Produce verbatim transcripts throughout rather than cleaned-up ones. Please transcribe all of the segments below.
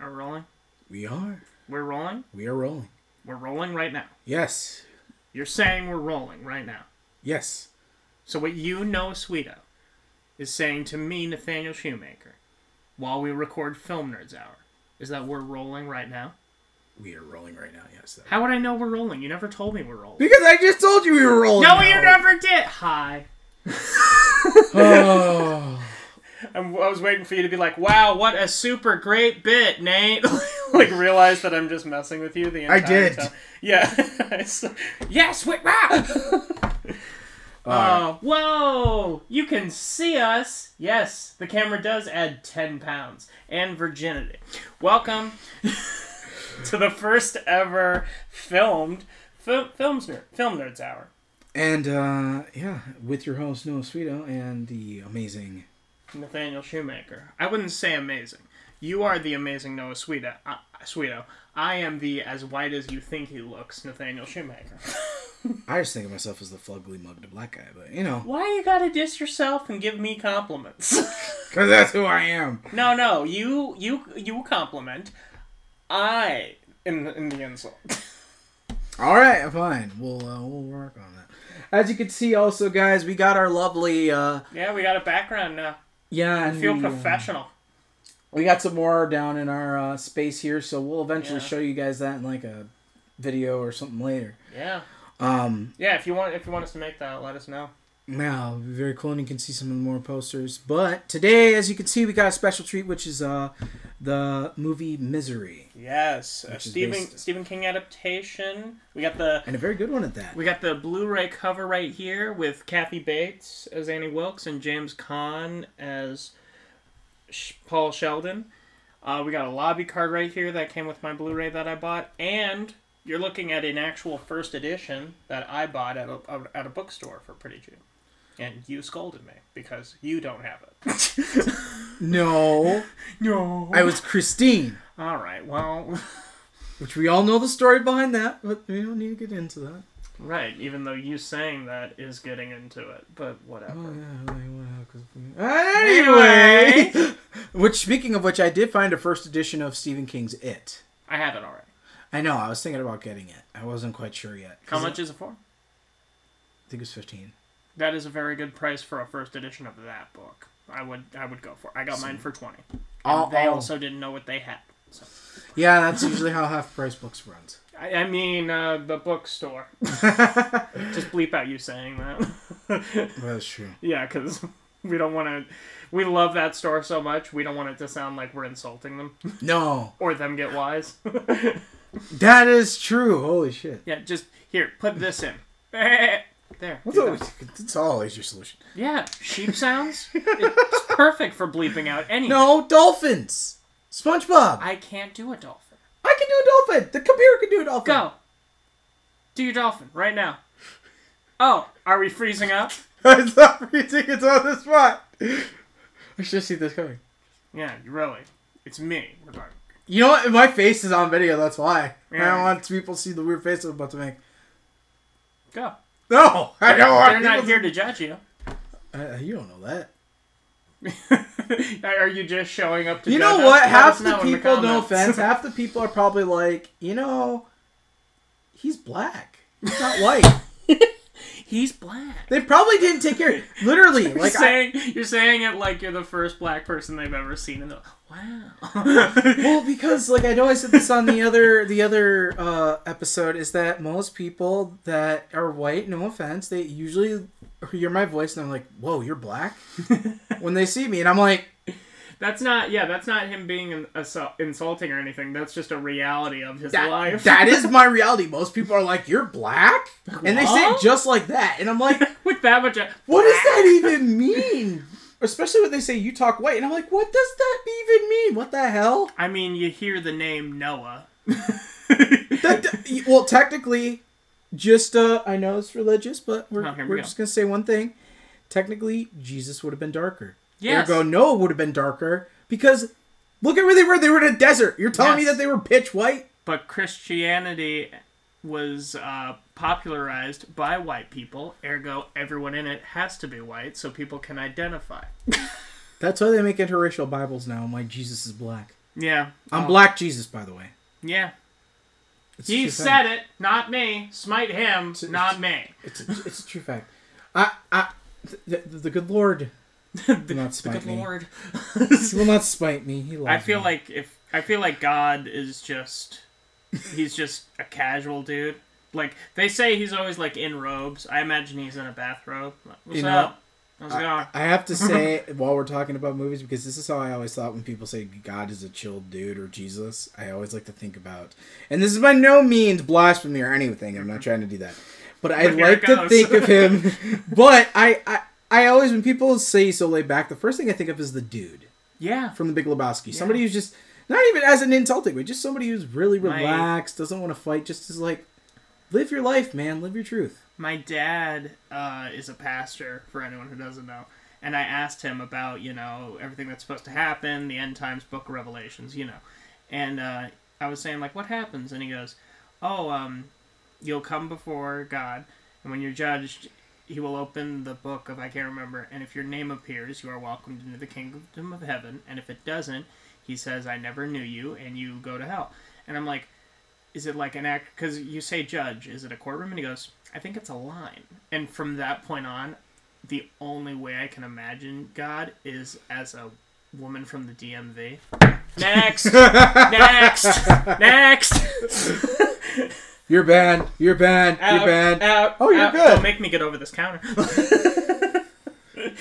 Are we rolling? We are. We're rolling? We are rolling. We're rolling right now. Yes. You're saying we're rolling right now. Yes. So what you, Noah Sweeto, is saying to me, Nathaniel Shoemaker, while we record Film Nerds Hour, is that we're rolling right now? We are rolling right now, yes. That How would I know we're rolling? You never told me we're rolling. Because I just told you we were rolling. No, now. You never did. Hi. Oh. I'm, I was waiting for you to be like, wow, what a super great bit, Nate. Like, realize that I'm just messing with you the entire I did. Time. Yeah. Yes, wait, wow. Oh, uh, whoa! You can see us. Yes, the camera does add ten pounds and virginity. Welcome to the first ever filmed fi- films nerd, film nerds hour. And uh, yeah, with your host Noah Sweeto and the amazing Nathaniel Shoemaker. I wouldn't say amazing. You are the amazing Noah Sweeto. Uh, Sweeto. I am the as white as you think he looks, Nathaniel Shoemaker. I just think of myself as the fugly mugged black guy, but you know. Why you gotta diss yourself and give me compliments? Because that's who I am. No, no, you, you, you compliment. I am in, in the insult. All right, fine. We'll uh, we'll work on that. As you can see, also, guys, we got our lovely. Uh, yeah, we got a background now. Yeah, I and feel we, professional. Uh, we got some more down in our uh, space here, so we'll eventually yeah. show you guys that in like a video or something later. Yeah. Um, yeah, if you want if you want us to make that, let us know. Yeah, it'll be very cool, and you can see some of the more posters. But today, as you can see, we got a special treat, which is uh, the movie Misery. Yes, a Stephen Stephen King adaptation. We got the and a very good one at that. We got the Blu-ray cover right here with Kathy Bates as Annie Wilkes and James Caan as Paul Sheldon. Uh, we got a lobby card right here that came with my Blu-ray that I bought, and you're looking at an actual first edition that I bought at a, at a bookstore for pretty cheap. And you scolded me because you don't have it. No. No. I was Christine. All right, well. Which we all know the story behind that, but we don't need to get into that. Right, even though you saying that is getting into it, but whatever. Oh, yeah, well, anyway. anyway. Which, speaking of which, I did find a first edition of Stephen King's It. I have it already. I know. I was thinking about getting it. I wasn't quite sure yet. How much it, is it for? I think it's fifteen. That is a very good price for a first edition of that book. I would I would go for it. I got so, mine for twenty. All, they all. also didn't know what they had. So. Yeah, that's usually how Half Price Books runs. I, I mean, uh, the bookstore. Just bleep out you saying that. Well, that's true. Yeah, because we don't want to... We love that store so much, we don't want it to sound like we're insulting them. No. Or them get wise. That is true. Holy shit. Yeah, just here, put this in. There. What's always, it's always your solution. Yeah, sheep sounds. It's perfect for bleeping out anything. No, dolphins. SpongeBob. I can't do a dolphin. I can do a dolphin. The computer can do a dolphin. Go. Do your dolphin right now. Oh, are we freezing up? It's not freezing. It's on the spot. I should see this coming. Yeah, really. It's me. We're talking. You know what? My face is on video, that's why. Yeah. I don't want people to see the weird face I'm about to make. Go. No! I don't want They're not here to judge you. Uh, you don't know that. Are you just showing up to you judge You know what? Us? Half the people, the no offense, half the people are probably like, you know, he's black. He's not white. He's black. They probably didn't take care of it. Literally. You're, like saying, I, you're saying it like you're the first black person they've ever seen. And they're like, wow. Well, because like I know I said this on the other the other uh, episode, is that most people that are white, no offense, they usually hear my voice and they're like, whoa, you're black? When they see me. And I'm like... That's not, yeah, that's not him being insult- insulting or anything. That's just a reality of his that, life. That is my reality. Most people are like, you're black? What? And they say it just like that. And I'm like, with that much of, what does that even mean? Especially when they say you talk white. And I'm like, what does that even mean? What the hell? I mean, you hear the name Noah. that, well, technically, just, uh, I know it's religious, but we're, oh, we're we just going to say one thing. Technically, Jesus would have been darker. Yes. Ergo, Noah would have been darker because look at where they were. They were in a desert. You're telling yes. me that they were pitch white? But Christianity was uh, popularized by white people. Ergo, everyone in it has to be white so people can identify. That's why they make interracial Bibles now. I'm like, Jesus is black. Yeah. I'm um, Black Jesus, by the way. Yeah. It's he said fact. It, not me. Smite him, it's, not it's, me. It's a, it's a true fact. I, I, the, the good Lord will not spite me. The good Lord. He will not spite me. He loves I feel me. like if I feel like God is just, he's just a casual dude. Like they say, he's always like in robes. I imagine he's in a bathrobe. What's you know, up? How's it going? I have to say, while we're talking about movies, because this is how I always thought when people say God is a chill dude or Jesus, I always like to think about, and this is by no means blasphemy or anything. I'm not trying to do that, but I like to think of him. But I, I, I always when people say so laid back, the first thing I think of is the dude. Yeah, from The Big Lebowski, yeah. Somebody who's just not even as an insulting way, just somebody who's really relaxed, My... doesn't want to fight, just is like. Live your life, man. Live your truth. My dad uh, is a pastor, for anyone who doesn't know. And I asked him about, you know, everything that's supposed to happen, the end times, Book of Revelations, you know. And uh, I was saying, like, what happens? And he goes, oh, um, you'll come before God, and when you're judged, he will open the book of, I can't remember, and if your name appears, you are welcomed into the kingdom of heaven. And if it doesn't, he says, I never knew you, and you go to hell. And I'm like... Is it like an act? Because you say judge. Is it a courtroom? And he goes, I think it's a line. And from that point on, the only way I can imagine God is as a woman from the D M V. Next! Next! Next! You're banned. You're banned. Out, you're banned. Out, oh, you're out. Good. Don't make me get over this counter.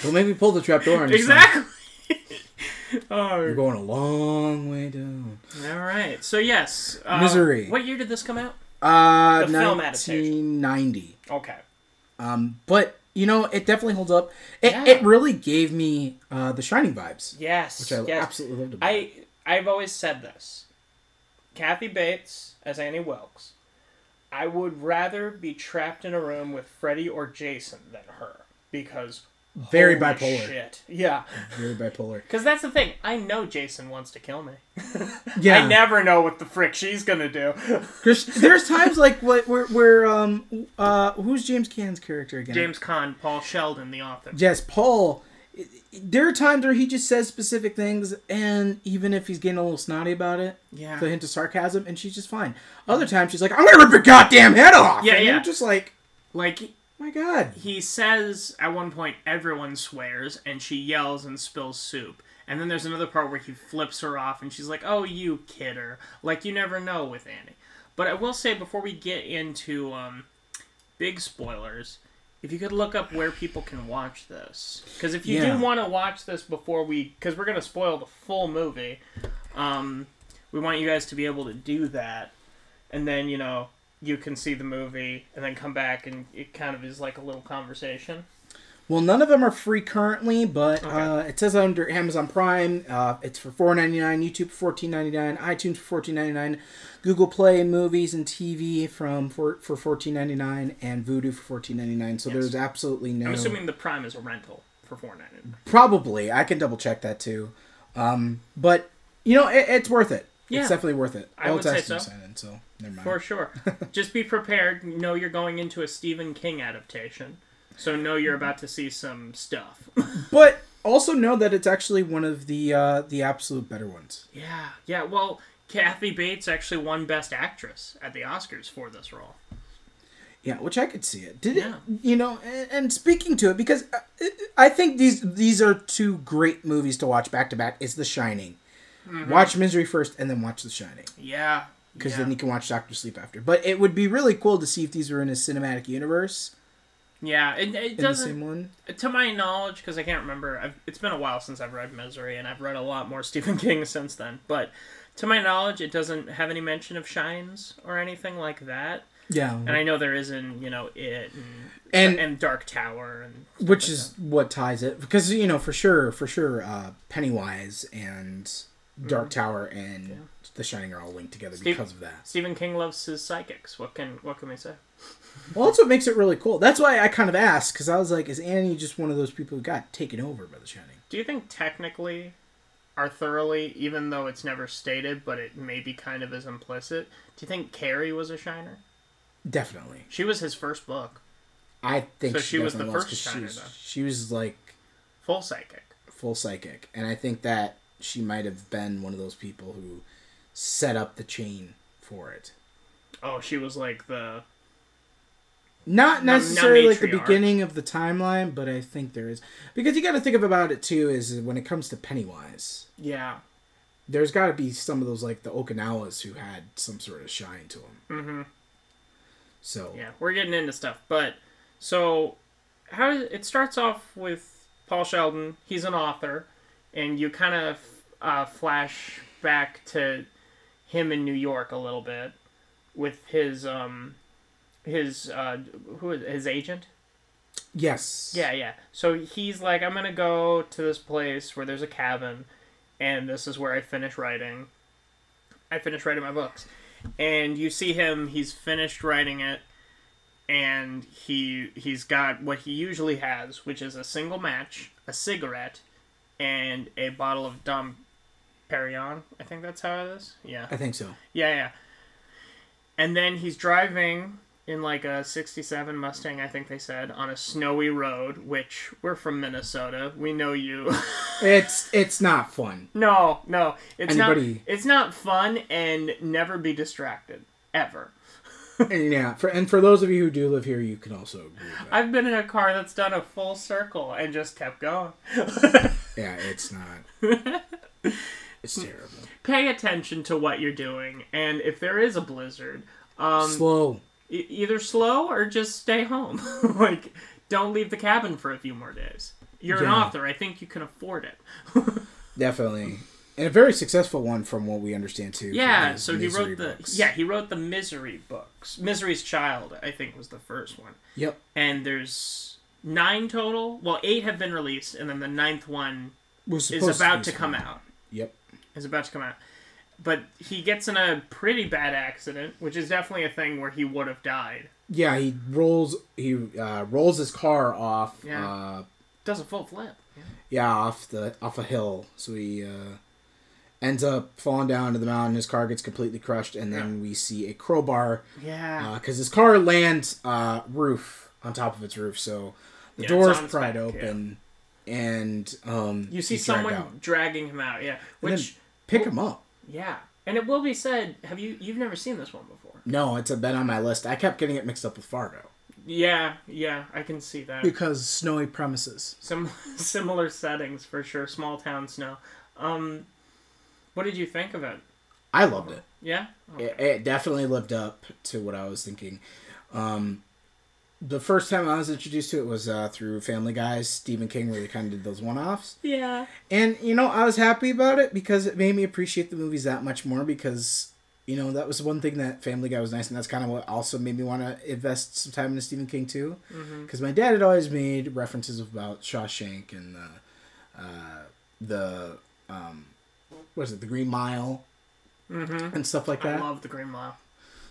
Don't make me pull the trap door. Exactly. Oh. You're going a long way down. All right. So, yes. Uh, Misery. What year did this come out? Uh, the film adaptation. nineteen ninety. Okay. Um, but, you know, it definitely holds up. It yeah. it really gave me uh, The Shining vibes. Yes. Which I yes. absolutely loved about. I, I've always said this. Kathy Bates as Annie Wilkes. I would rather be trapped in a room with Freddie or Jason than her. Because... Very Holy bipolar. Shit. Yeah. Very bipolar. Because that's the thing. I know Jason wants to kill me. Yeah. I never know what the frick she's gonna do. there's, there's times like what where, where um uh who's James Caan's character again? James Caan, Paul Sheldon, the author. Yes, Paul. There are times where he just says specific things, and even if he's getting a little snotty about it, yeah, the hint of sarcasm, and she's just fine. Other times she's like, I'm gonna rip your goddamn head off. Yeah, and yeah. You're just like, like. My God. He says, at one point, everyone swears, and she yells and spills soup. And then there's another part where he flips her off, and she's like, oh, you kidder. Like, you never know with Annie. But I will say, before we get into um, big spoilers, if you could look up where people can watch this. Because if you yeah. do want to watch this before we... Because we're going to spoil the full movie. Um, we want you guys to be able to do that. And then, you know... you can see the movie and then come back and it kind of is like a little conversation. Well, none of them are free currently, but okay. uh, it says under Amazon Prime, uh, it's for four ninety-nine, YouTube for fourteen ninety-nine, iTunes for fourteen ninety-nine, Google Play Movies and T V from for, for fourteen ninety-nine, and Vudu for fourteen ninety-nine. So yes. There's absolutely no... I'm assuming the Prime is a rental for four ninety-nine. Probably. I can double check that too. Um, but, you know, it, it's worth it. Yeah. It's definitely worth it. I well, would say so. In, so never mind. For sure. Just be prepared. Know you're going into a Stephen King adaptation. So know you're about to see some stuff. But also know that it's actually one of the uh, the absolute better ones. Yeah. Yeah, well, Kathy Bates actually won Best Actress at the Oscars for this role. Yeah, which I could see it. Did yeah. it, you know, and, and speaking to it, because I think these these are two great movies to watch back-to-back is The Shining. Mm-hmm. Watch Misery first, and then watch The Shining. Yeah. Because yeah. then you can watch Doctor Sleep after. But it would be really cool to see if these were in a cinematic universe. Yeah, it, it doesn't... In the same one. To my knowledge, because I can't remember, I've, it's been a while since I've read Misery, and I've read a lot more Stephen King since then. But to my knowledge, it doesn't have any mention of shines or anything like that. Yeah. And I know there is in, you know, It and and, and Dark Tower. And which like is that. What ties it. Because, you know, for sure, for sure, uh, Pennywise and... Dark Tower and yeah. The Shining are all linked together Steve, because of that. Stephen King loves his psychics. What can what can we say? Well, that's what makes it really cool. That's why I kind of asked, because I was like, is Annie just one of those people who got taken over by The Shining? Do you think technically, or thoroughly, even though it's never stated, but it may be kind of as implicit, do you think Carrie was a Shiner? Definitely. She was his first book. I think so she, she was the first Shiner, she was, though. She was like... Full psychic. Full psychic. And I think that she might have been one of those people who set up the chain for it. Oh, she was like the... Not necessarily not like the beginning of the timeline, but I think there is. Because you got to think about it, too, is when it comes to Pennywise. Yeah. There's got to be some of those, like, the Okinawas who had some sort of shine to them. Mm-hmm. So. Yeah, we're getting into stuff. But, so, how it starts off with Paul Sheldon. He's an author. And you kind of uh, flash back to him in New York a little bit with his... um. His uh, who is his agent? Yes. Yeah, yeah. So he's like, I'm gonna go to this place where there's a cabin, and this is where I finish writing. I finish writing my books, and you see him. He's finished writing it, and he he's got what he usually has, which is a single match, a cigarette, and a bottle of Dom Pérignon. I think that's how it is. Yeah. I think so. Yeah, yeah. And then he's driving. In like a sixty-seven Mustang, I think they said, on a snowy road, which we're from Minnesota. We know you. it's it's not fun. No, no. It's Anybody... not it's not fun, and never be distracted. Ever. and yeah, for and for those of you who do live here, you can also agree with that. I've been in a car that's done a full circle and just kept going. yeah, it's not it's terrible. Pay attention to what you're doing, and if there is a blizzard, um slow. Either slow or just stay home. like, don't leave the cabin for a few more days. You're yeah. an author. I think you can afford it. Definitely. And a very successful one from what we understand, too. Yeah, so he wrote the books. Yeah, he wrote the Misery books. Misery's Child, I think, was the first one. Yep. And there's nine total. Well, eight have been released, and then the ninth one was is about to, to come out. Yep. Is about to come out. But he gets in a pretty bad accident, which is definitely a thing where he would have died. Yeah, he rolls he uh, rolls his car off. Yeah, uh, does a full flip. Yeah. yeah, off the off a hill. So he uh, ends up falling down to the mountain. His car gets completely crushed, and then yeah. we see a crowbar. Yeah, because uh, his car lands uh, roof on top of its roof, so the yeah, door's pried back, open, yeah. and um, you see someone dragging him out. Yeah, which and then pick well, him up. Yeah, and it will be said, have you, you've never seen this one before. No, it's been on my list. I kept getting it mixed up with Fargo. Yeah, yeah, I can see that. Because snowy premises. Some similar settings, for sure. Small town snow. Um, what did you think of it? I loved it. Yeah? Okay. It, it definitely lived up to what I was thinking. Um, the first time I was introduced to it was uh, through Family Guy's Stephen King, where they kind of did those one-offs. Yeah. And, you know, I was happy about it because it made me appreciate the movies that much more because, you know, that was one thing that Family Guy was nice, and that's kind of what also made me want to invest some time into Stephen King, too. Because mm-hmm. my dad had always made references about Shawshank and the, uh, the um, what is it, The Green Mile mm-hmm. and stuff like that. I love The Green Mile.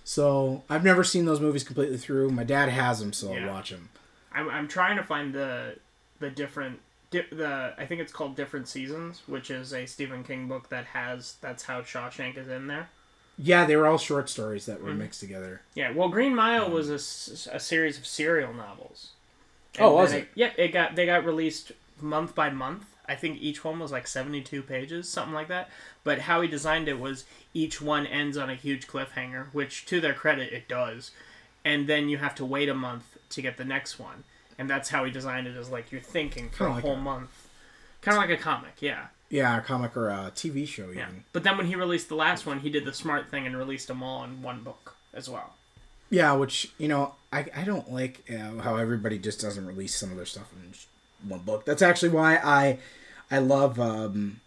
So, I've never seen those movies completely through. My dad has them, so yeah. I'll watch them. I'm, I'm trying to find the the different... Di- the I think it's called Different Seasons, which is a Stephen King book that has... That's how Shawshank is in there. Yeah, they were all short stories that were mm-hmm. mixed together. Yeah, well, Green Mile um, was a, a series of serial novels. And oh, was it? it? Yeah, it got they got released month by month. I think each one was like seventy-two pages, something like that. But how he designed it was... Each one ends on a huge cliffhanger, which, to their credit, it does. And then you have to wait a month to get the next one. And that's how he designed it, is like you're thinking for Kinda a like whole a, month. Kind of like a comic, yeah. Yeah, a comic or a T V show, even. Yeah. But then when he released the last one, he did the smart thing and released them all in one book as well. Yeah, which, you know, I, I don't like you know, how everybody just doesn't release some of their stuff in one book. That's actually why I, I love... Um,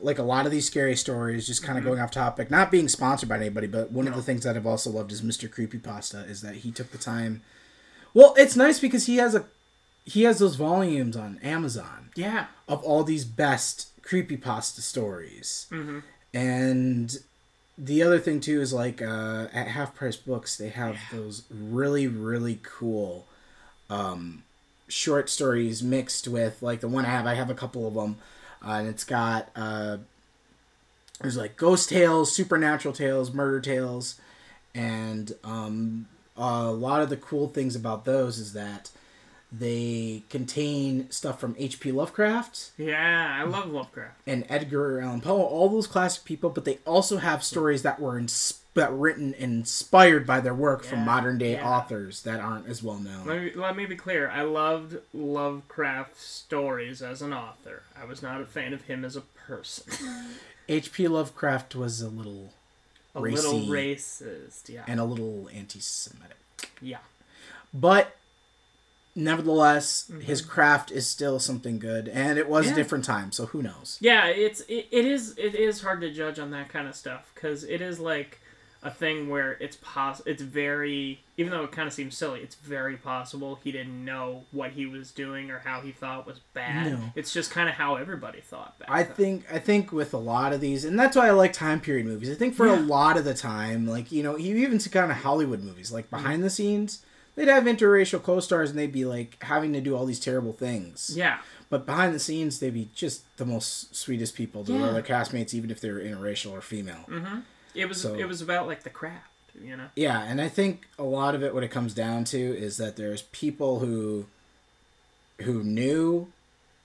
like a lot of these scary stories, just kind of mm-hmm. going off topic, not being sponsored by anybody, but one no. of the things that I've also loved is Mister Creepypasta, is that he took the time. Well, it's nice because he has a he has those volumes on Amazon. Yeah. Of all these best Creepypasta stories. Mm-hmm. And the other thing, too, is like uh, at Half Price Books, they have yeah. those really, really cool um, short stories mixed with, like the one I have, I have a couple of them. Uh, and it's got, uh, there's like ghost tales, supernatural tales, murder tales, and um, a lot of the cool things about those is that They contain stuff from H P Lovecraft. Yeah, I love Lovecraft. And Edgar Allan Poe, all those classic people, but they also have stories that were insp- that written and inspired by their work yeah, from modern-day yeah. authors that aren't as well-known. Let me, let me be clear. I loved Lovecraft's stories as an author. I was not a fan of him as a person. H P Lovecraft was a little A racy little racist, yeah. And a little anti-Semitic. Yeah. But... nevertheless, mm-hmm. his craft is still something good, and it was yeah. a different time, so who knows? Yeah, it's it, it is it is hard to judge on that kind of stuff because it is like a thing where it's poss- It's very, even though it kind of seems silly, it's very possible he didn't know what he was doing or how he thought was bad. No. It's just kind of how everybody thought back I then. think I think with a lot of these, and that's why I like time period movies. I think for yeah. a lot of the time, like you know, you even see kind of Hollywood movies, like behind mm-hmm. the scenes. They'd have interracial co-stars and they'd be like having to do all these terrible things. Yeah. But behind the scenes, they'd be just the most sweetest people to yeah. their castmates, even if they were interracial or female. Mm-hmm. It was so, it was about like the craft, you know? Yeah, and I think a lot of it, what it comes down to is that there's people who who knew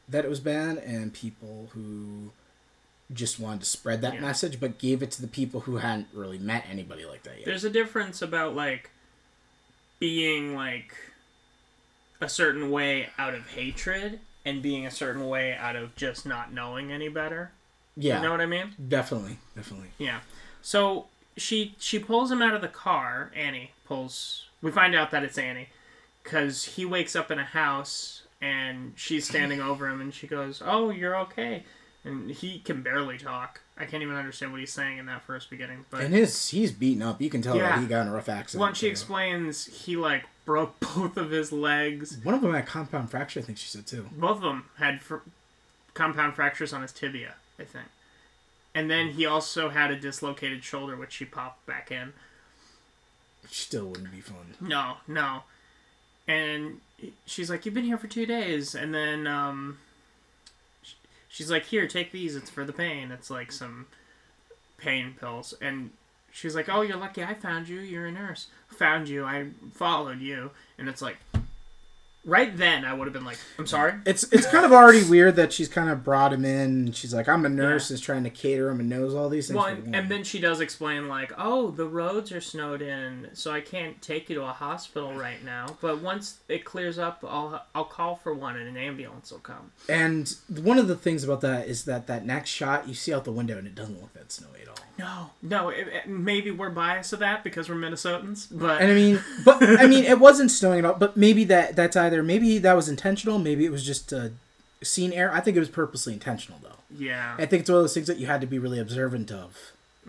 that it was bad and people who just wanted to spread that yeah. message, but gave it to the people who hadn't really met anybody like that yet. There's a difference about like being like a certain way out of hatred and being a certain way out of just not knowing any better. Yeah. You know what I mean? Definitely. Definitely. Yeah. So she she pulls him out of the car. Annie pulls... We find out that it's Annie because he wakes up in a house and she's standing over him and she goes, "Oh, you're okay." And he can barely talk. I can't even understand what he's saying in that first beginning. But and his, he's beaten up. You can tell yeah. that he got in a rough accident. Once she explains, he, like, broke both of his legs. One of them had compound fracture, I think she said, too. Both of them had fr- compound fractures on his tibia, I think. And then he also had a dislocated shoulder, which she popped back in. Which still wouldn't be fun. No, no. And she's like, "You've been here for two days. And then, um... she's like, "Here, take these. It's for the pain." It's like some pain pills. And she's like, "Oh, you're lucky I found you. You're a nurse. Found you. I followed you." And it's like, right then, I would have been like, "I'm sorry." It's it's kind of already weird that she's kind of brought him in. She's like, "I'm a nurse," yeah. is trying to cater him and knows all these things. Well, and, and then she does explain like, "Oh, the roads are snowed in, so I can't take you to a hospital right now. But once it clears up, I'll I'll call for one and an ambulance will come." And one of the things about that is that that next shot, you see out the window and it doesn't look that snowy at all. No, no. It, it, maybe we're biased to that because we're Minnesotans, but and I mean, but I mean, it wasn't snowing at all. But maybe that that's either. Maybe that was intentional. Maybe it was just uh, scene error. I think it was purposely intentional, though. Yeah. I think it's one of those things that you had to be really observant of.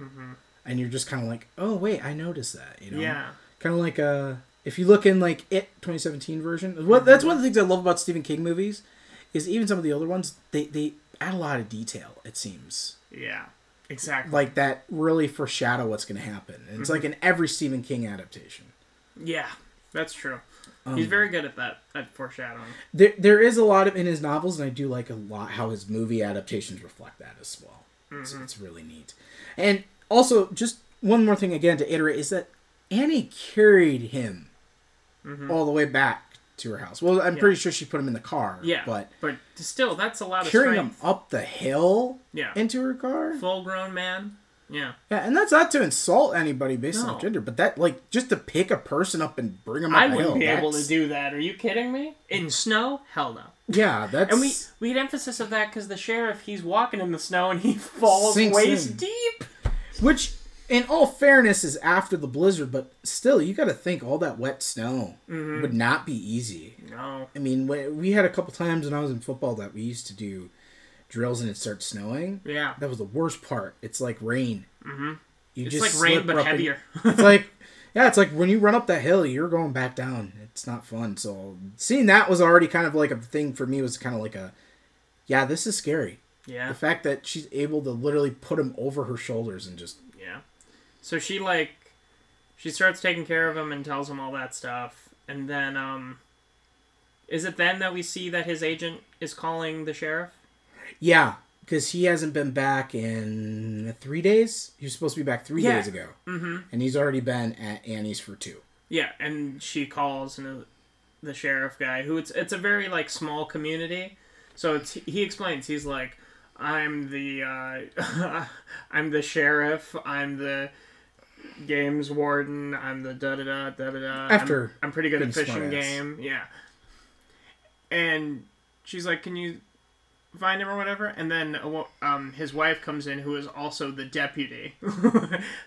Mm-hmm. And you're just kind of like, "Oh, wait, I noticed that." You know? Yeah. Kind of like uh, if you look in like It twenty seventeen version. Mm-hmm. Well, that's one of the things I love about Stephen King movies is even some of the older ones, they, they add a lot of detail, it seems. Yeah, exactly. Like that really foreshadow what's going to happen. And mm-hmm. it's like in every Stephen King adaptation. Yeah, that's true. He's very good at that, at foreshadowing. There, there is a lot of in his novels, and I do like a lot how his movie adaptations reflect that as well. Mm-hmm. So it's really neat. And also, just one more thing again to iterate is that Annie carried him mm-hmm. all the way back to her house. Well, I'm yeah. pretty sure she put him in the car. Yeah, but but still, that's a lot of carrying strength. Him up the hill. Yeah. Into her car, full grown man. Yeah. Yeah, and that's not to insult anybody based no. on gender, but that, like, just to pick a person up and bring them up I a hill. I wouldn't be that's... able to do that. Are you kidding me? In snow? Hell no. Yeah, that's... And we, we had emphasis of that because the sheriff, he's walking in the snow and he falls waist in. deep. Which, in all fairness, is after the blizzard, but still, you gotta think all that wet snow mm-hmm. would not be easy. No. I mean, we had a couple times when I was in football that we used to do drills and it starts snowing. Yeah. That was the worst part. It's like rain. Mm-hmm. You it's just like rain, but heavier. And, it's like, yeah, it's like when you run up that hill, you're going back down. It's not fun. So seeing that was already kind of like a thing for me. It was kind of like a, yeah, this is scary. Yeah. The fact that she's able to literally put him over her shoulders and just. Yeah. So she like, she starts taking care of him and tells him all that stuff. And then, um, is it then that we see that his agent is calling the sheriff? Yeah, because he hasn't been back in three days. He was supposed to be back three yeah. days ago. Mm-hmm. And he's already been at Annie's for two. Yeah, and she calls and the sheriff guy, who it's it's a very like small community. So it's, he explains, he's like, I'm the uh, I'm the sheriff, I'm the games warden, I'm the da da da da da da. After I'm, I'm pretty good at fishing game, yeah. And she's like, can you find him or whatever? And then um, his wife comes in, who is also the deputy,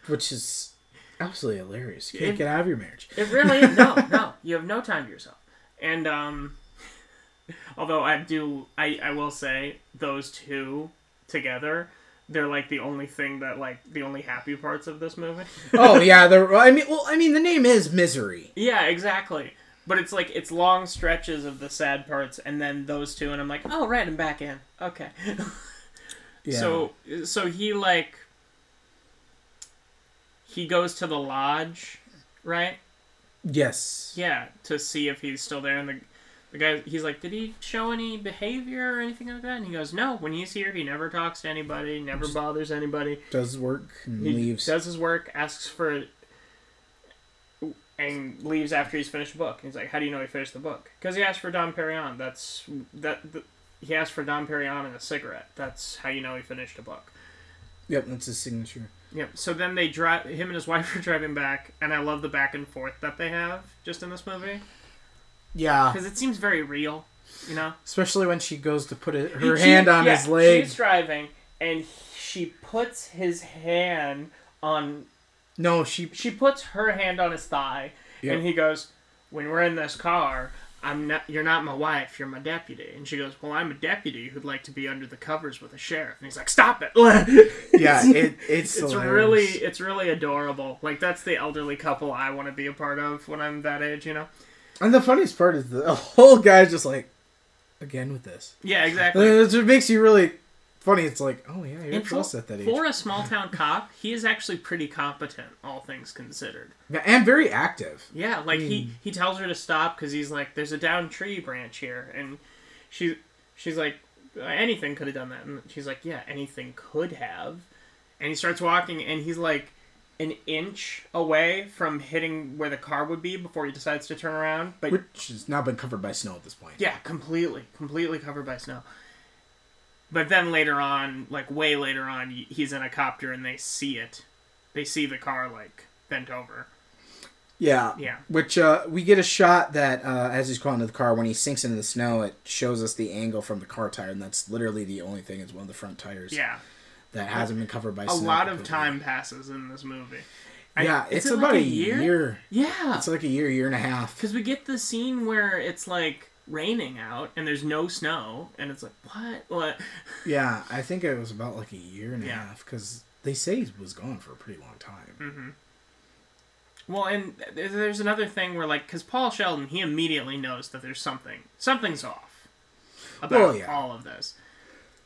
which is absolutely hilarious. You can't it, get out of your marriage. It really is. No, no, you have no time to yourself. And um, although I do, I, I will say those two together, they're like the only thing that like the only happy parts of this movie. Oh yeah, they're. I mean, well, I mean, the name is Misery. Yeah, exactly. But it's like, it's long stretches of the sad parts, and then those two, and I'm like, oh, right, I'm back in. Okay. Yeah. So, so he, like, he goes to the lodge, right? Yes. Yeah, to see if he's still there, and the, the guy, he's like, did he show any behavior or anything like that? And he goes, no, when he's here, he never talks to anybody, never Just bothers anybody. Does work and he leaves. Does his work, asks for... and leaves after he's finished the book. He's like, how do you know he finished the book? Because he asked for Dom Pérignon. That's... that. The, he asked for Dom Pérignon and a cigarette. That's how you know he finished a book. Yep, that's his signature. Yep, so then they drive... him and his wife are driving back, and I love the back and forth that they have just in this movie. Yeah. Because it seems very real, you know? Especially when she goes to put it, her she, hand on yeah, his leg. She's driving, and she puts his hand on... No, she... She puts her hand on his thigh, yep. And he goes, when we're in this car, I'm not. You're not my wife, you're my deputy. And she goes, well, I'm a deputy who'd like to be under the covers with a sheriff. And he's like, stop it! Yeah, it, it's It's hilarious. really It's really adorable. Like, that's the elderly couple I want to be a part of when I'm that age, you know? And the funniest part is the whole guy's just like, again with this. Yeah, exactly. It makes you really... funny, it's like, oh yeah, you're close at that age. For a small town cop, he is actually pretty competent, all things considered. Yeah, and very active. Yeah, like I mean, he, he tells her to stop because he's like, there's a downed tree branch here, and she she's like, anything could have done that, and she's like, yeah, anything could have, and he starts walking, and he's like an inch away from hitting where the car would be before he decides to turn around, but which has now been covered by snow at this point. Yeah, completely, completely covered by snow. But then later on, like way later on, he's in a copter and they see it. They see the car, like, bent over. Yeah. Yeah. Which, uh, we get a shot that, uh, as he's crawling into the car, when he sinks into the snow, it shows us the angle from the car tire, and that's literally the only thing is one of the front tires. Yeah. That hasn't been covered by snow. A lot of time passes in this movie. Yeah, it's about a year. Yeah. It's like a year, year and a half. Because we get the scene where it's like, raining out and there's no snow and it's like what what yeah I think it was about like a year and a yeah. half because they say he was gone for a pretty long time. Mm-hmm. Well, and there's another thing where like because Paul Sheldon, he immediately knows that there's something something's off about well, yeah. all of this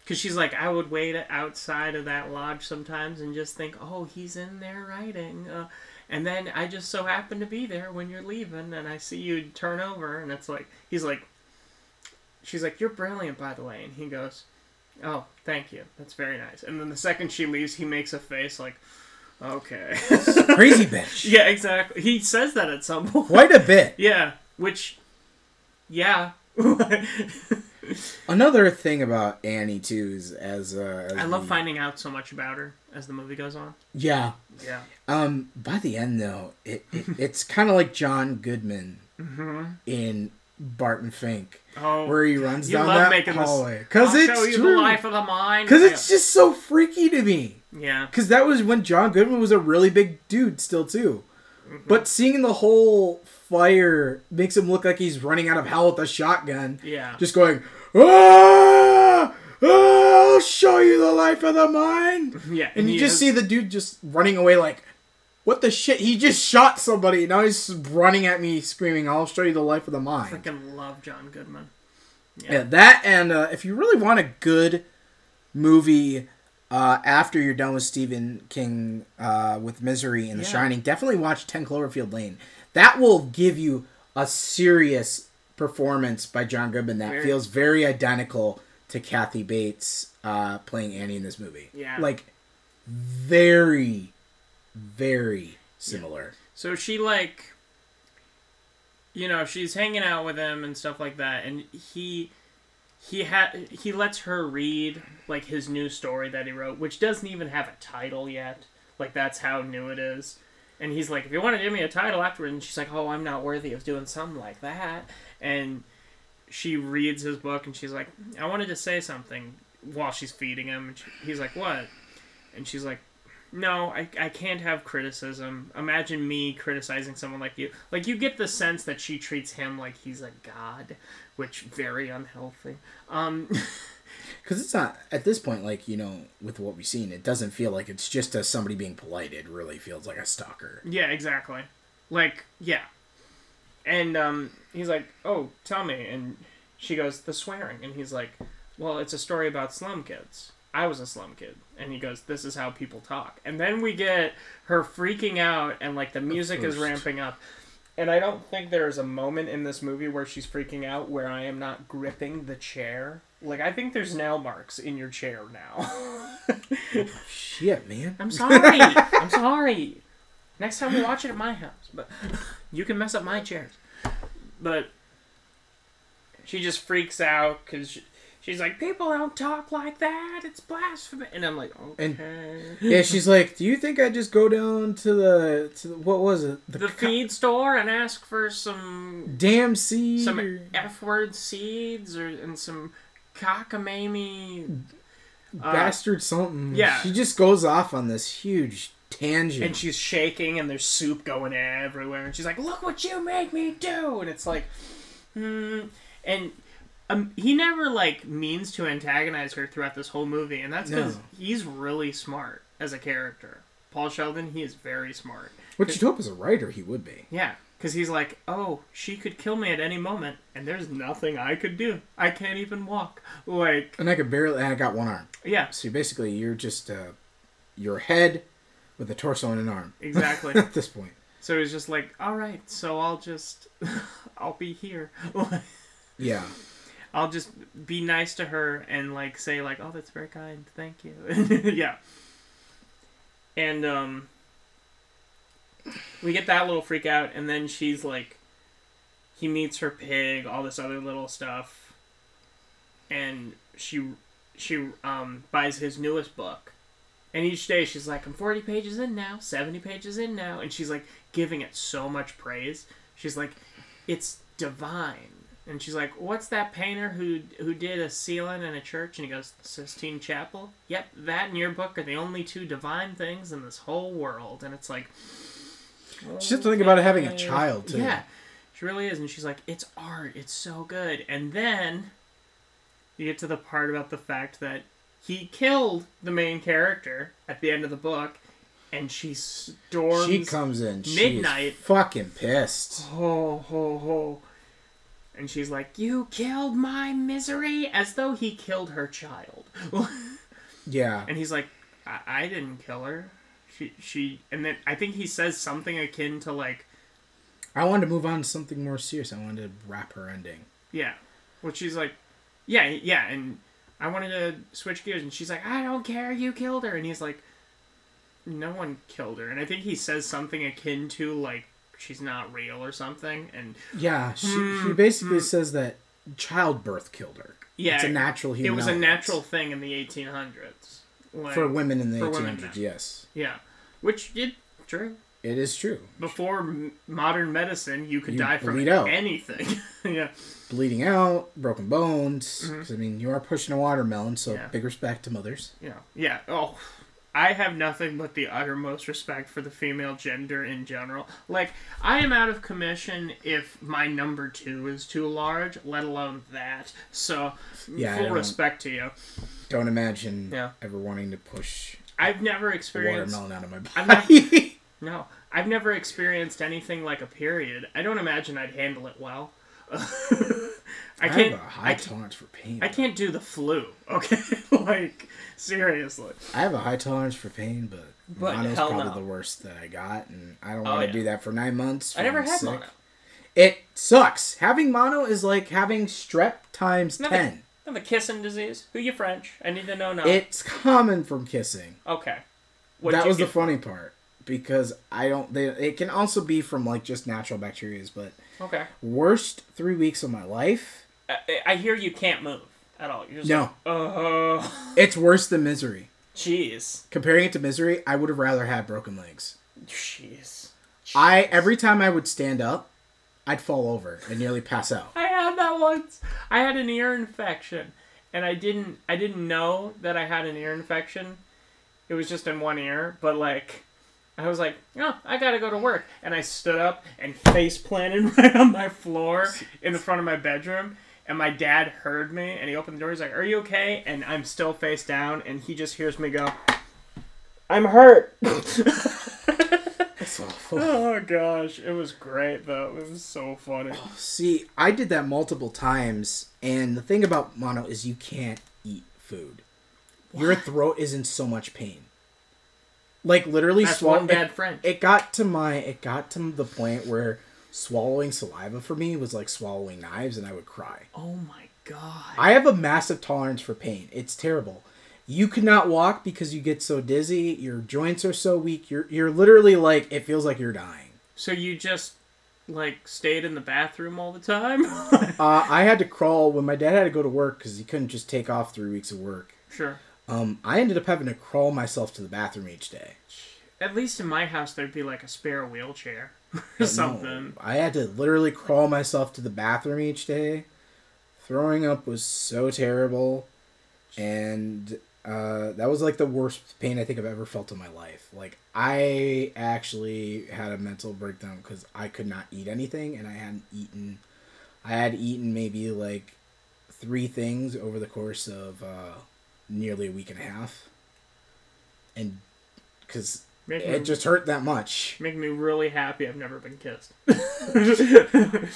because she's like, I would wait outside of that lodge sometimes and just think, oh, he's in there writing, uh, and then I just so happen to be there when you're leaving, and I see you turn over, and it's like, he's like, she's like, you're brilliant, by the way. And he goes, oh, thank you. That's very nice. And then the second she leaves, he makes a face like, okay. Crazy bitch. Yeah, exactly. He says that at some point. Quite a bit. Yeah, which, yeah. Another thing about Annie, too, is as... Uh, as I love the... finding out so much about her as the movie goes on. Yeah. Yeah. Um, by the end, though, it, it it's kind of like John Goodman mm-hmm. in Barton Fink, oh, where he runs down that hallway. Because it's show you true. The life of the mind. Because it's just so freaky to me. Yeah. Because that was when John Goodman was a really big dude still, too. Mm-hmm. But seeing the whole... fire makes him look like he's running out of hell with a shotgun. Yeah. Just going, ah, ah, I'll show you the life of the mind. Yeah. And, and you just is... see the dude just running away like, what the shit? He just shot somebody. Now he's running at me screaming, I'll show you the life of the mind. I fucking love John Goodman. Yeah. yeah that and uh, if you really want a good movie uh, after you're done with Stephen King uh, with Misery and The yeah. Shining, definitely watch ten Cloverfield Lane. That will give you a serious performance by John Goodman that very, feels very identical to Kathy Bates uh, playing Annie in this movie. Yeah. Like, very, very similar. Yeah. So she, like, you know, she's hanging out with him and stuff like that, and he he ha- he lets her read, like, his new story that he wrote, which doesn't even have a title yet. Like, that's how new it is. And he's like, if you want to give me a title afterwards, and she's like, oh, I'm not worthy of doing something like that. And she reads his book, and she's like, I wanted to say something while she's feeding him. And she, he's like, what? And she's like, no, I, I can't have criticism. Imagine me criticizing someone like you. Like, you get the sense that she treats him like he's a god, which very unhealthy. Um... Because it's not, at this point, like, you know, with what we've seen, it doesn't feel like it's just a, somebody being polite. It really feels like a stalker. Yeah, exactly. Like, yeah. And um, he's like, oh, tell me. And she goes, the swearing. And he's like, well, it's a story about slum kids. I was a slum kid. And he goes, this is how people talk. And then we get her freaking out, and, like, the music is ramping up. And I don't think there is a moment in this movie where she's freaking out where I am not gripping the chair. Like, I think there's nail marks in your chair now. Oh, shit, man. I'm sorry. I'm sorry. Next time we watch it at my house. But you can mess up my chairs. But she just freaks out because she, she's like, people don't talk like that. It's blasphemy. And I'm like, okay. And, yeah, she's like, do you think I just go down to the, to the what was it? The, the co- feed store and ask for some... damn seeds. Some or... F-word seeds or and some... cockamamie uh, bastard something. Yeah, she just goes off on this huge tangent, and she's shaking, and there's soup going everywhere, and she's like, look what you make me do. And it's like, hmm. And um, he never, like, means to antagonize her throughout this whole movie, and that's because no. He's really smart as a character. Paul Sheldon, he is very smart, which you'd hope as a writer he would be. Yeah. Because he's like, oh, she could kill me at any moment, and there's nothing I could do. I can't even walk. Like, and I could barely, and I got one arm. Yeah. So basically, you're just uh, your head with a torso and an arm. Exactly. At this point. So he's just like, all right, so I'll just, I'll be here. Yeah. I'll just be nice to her and, like, say, like, oh, that's very kind. Thank you. Yeah. And, um... we get that little freak out, and then she's like, he meets her pig, all this other little stuff, and she she um buys his newest book, and each day she's like, I'm forty pages in now, seventy pages in now, and she's like giving it so much praise. She's like, it's divine. And she's like, what's that painter who who did a ceiling in a church? And he goes, Sistine Chapel? Yep, that and your book are the only two divine things in this whole world. And it's like... oh, she has to think about having a child, too. Yeah, she really is. And she's like, it's art. It's so good. And then you get to the part about the fact that he killed the main character at the end of the book. And she storms... she comes in. Midnight. She's fucking pissed. Ho, ho, ho. And she's like, you killed my Misery, as though he killed her child. Yeah. And he's like, I, I didn't kill her. She, she, and then I think he says something akin to, like, I wanted to move on to something more serious. I wanted to wrap her ending. Yeah. Well, she's like, yeah, yeah. And I wanted to switch gears. And she's like, I don't care. You killed her. And he's like, no one killed her. And I think he says something akin to, like, she's not real or something. And yeah, she, mm, she basically mm. says that childbirth killed her. Yeah, it's a natural human it was element. A natural thing in the eighteen hundreds, like, for women in the eighteen hundreds. Women, yes, yeah, which it true. It is true. Before m- modern medicine, you could you die from anything. Yeah, bleeding out, broken bones. Mm-hmm. I mean, you are pushing a watermelon, so yeah. Big respect to mothers. Yeah, yeah. Oh. I have nothing but the uttermost respect for the female gender in general. Like, I am out of commission if my number two is too large, let alone that. So, yeah, full respect to you. Don't imagine yeah. ever wanting to push I've never experienced watermelon out of my body. Not, no, I've never experienced anything like a period. I don't imagine I'd handle it well. I can't. I have a high tolerance for pain. I can't do the flu. Okay, like, seriously. I have a high tolerance for pain, but, but mono's probably no. the worst that I got, and I don't oh, want to yeah. do that for nine months. I never I'm had sick. Mono. It sucks. Having mono is like having strep times not ten. The, not the kissing disease. Who you French? I need to know now. It's common from kissing. Okay. What that was the funny part. because I don't... They, it can also be from, like, just natural bacteria, but... Okay. Worst three weeks of my life... I, I hear you can't move at all. You're just no. Like, uh... It's worse than Misery. Jeez. Comparing it to Misery, I would have rather had broken legs. Jeez. Jeez. I Every time I would stand up, I'd fall over and nearly pass out. I had that once. I had an ear infection, and I didn't I didn't know that I had an ear infection. It was just in one ear, but like I was like, "Oh, I gotta go to work," and I stood up and face planted right on my floor in the front of my bedroom. And my dad heard me, and he opened the door. He's like, "Are you okay?" And I'm still face down, and he just hears me go, "I'm hurt." That's awful. Oh, gosh. It was great, though. It was so funny. Oh, see, I did that multiple times, and the thing about mono is you can't eat food. What? Your throat is in so much pain. Like, literally... That's swall- one bad friend. It got to my... It got to the point where... Swallowing saliva for me was like swallowing knives, and I would cry. Oh my god. I have a massive tolerance for pain. It's terrible. You could not walk because you get so dizzy. Your joints are so weak. You're you're literally like, it feels like you're dying. So you just like stayed in the bathroom all the time? uh, I had to crawl when my dad had to go to work because he couldn't just take off three weeks of work. Sure. Um, I ended up having to crawl myself to the bathroom each day. At least in my house, there'd be like a spare wheelchair. Or something. No, I had to literally crawl myself to the bathroom each day. Throwing up was so terrible, and uh, that was like the worst pain I think I've ever felt in my life. Like, I actually had a mental breakdown because I could not eat anything, and I hadn't eaten. I had eaten maybe like three things over the course of uh, nearly a week and a half, and because. Make it me, just hurt that much. Make me really happy I've never been kissed.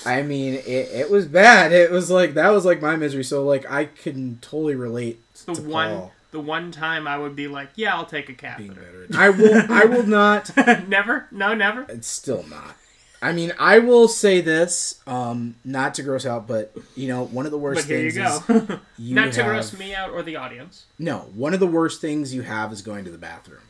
I mean, it, it was bad. It was like, that was like my Misery. So like, I can totally relate it's the to one, Paul. The one time I would be like, yeah, I'll take a catheter. I will, I will not. Never? No, never? It's still not. I mean, I will say this, um, not to gross out, but, you know, one of the worst but here things you go. Is... You not to have, gross me out or the audience. No, one of the worst things you have is going to the bathroom.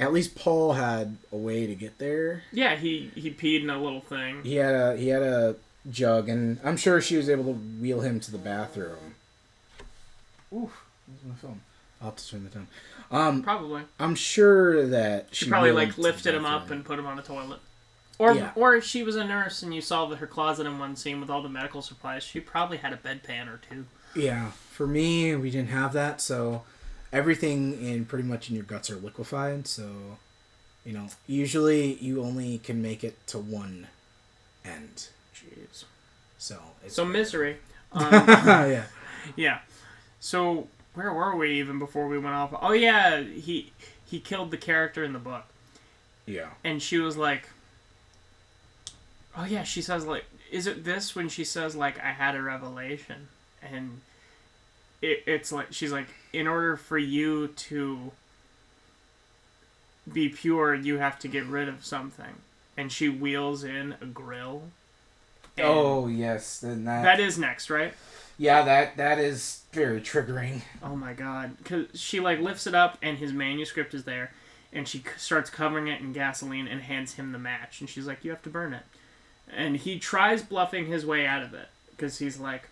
At least Paul had a way to get there. Yeah, he, he peed in a little thing. He had a he had a jug, and I'm sure she was able to wheel him to the bathroom. Oof, where's my phone? I'll have to turn that down. Um, probably. I'm sure that she, she probably like lifted him up and put him on a toilet, or yeah. Or if she was a nurse and you saw her closet in one scene with all the medical supplies, she probably had a bedpan or two. Yeah, for me, we didn't have that, so. Everything in pretty much in your guts are liquefied, so, you know, usually you only can make it to one end. Jeez. So, it's so Misery. Um, yeah. Yeah. So, where were we even before we went off? Oh, yeah, he he killed the character in the book. Yeah. And she was like, oh, yeah, she says, like, is it this when she says, like, I had a revelation? And... It, it's like, she's like, in order for you to be pure, you have to get rid of something. And she wheels in a grill. Oh, yes. Then that, that is next, right? Yeah, that that is very triggering. Oh, my God. Because she, like, lifts it up, and his manuscript is there. And she starts covering it in gasoline and hands him the match. And she's like, you have to burn it. And he tries bluffing his way out of it. Because he's like...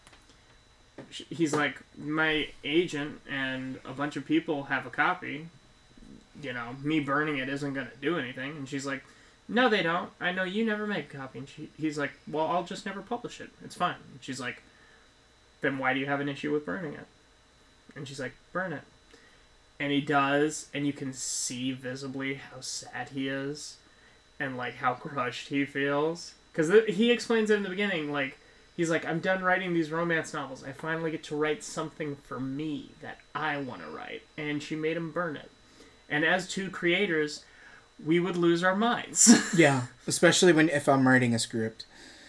He's like, my agent and a bunch of people have a copy. You know, me burning it isn't going to do anything. And she's like, no, they don't. I know you never make a copy. And she, he's like, well, I'll just never publish it. It's fine. And she's like, then why do you have an issue with burning it? And she's like, burn it. And he does. And you can see visibly how sad he is and, like, how crushed he feels. Because th- he explains it in the beginning, like, he's like, I'm done writing these romance novels. I finally get to write something for me that I want to write. And she made him burn it. And as two creators, we would lose our minds. Yeah, especially when if I'm writing a script.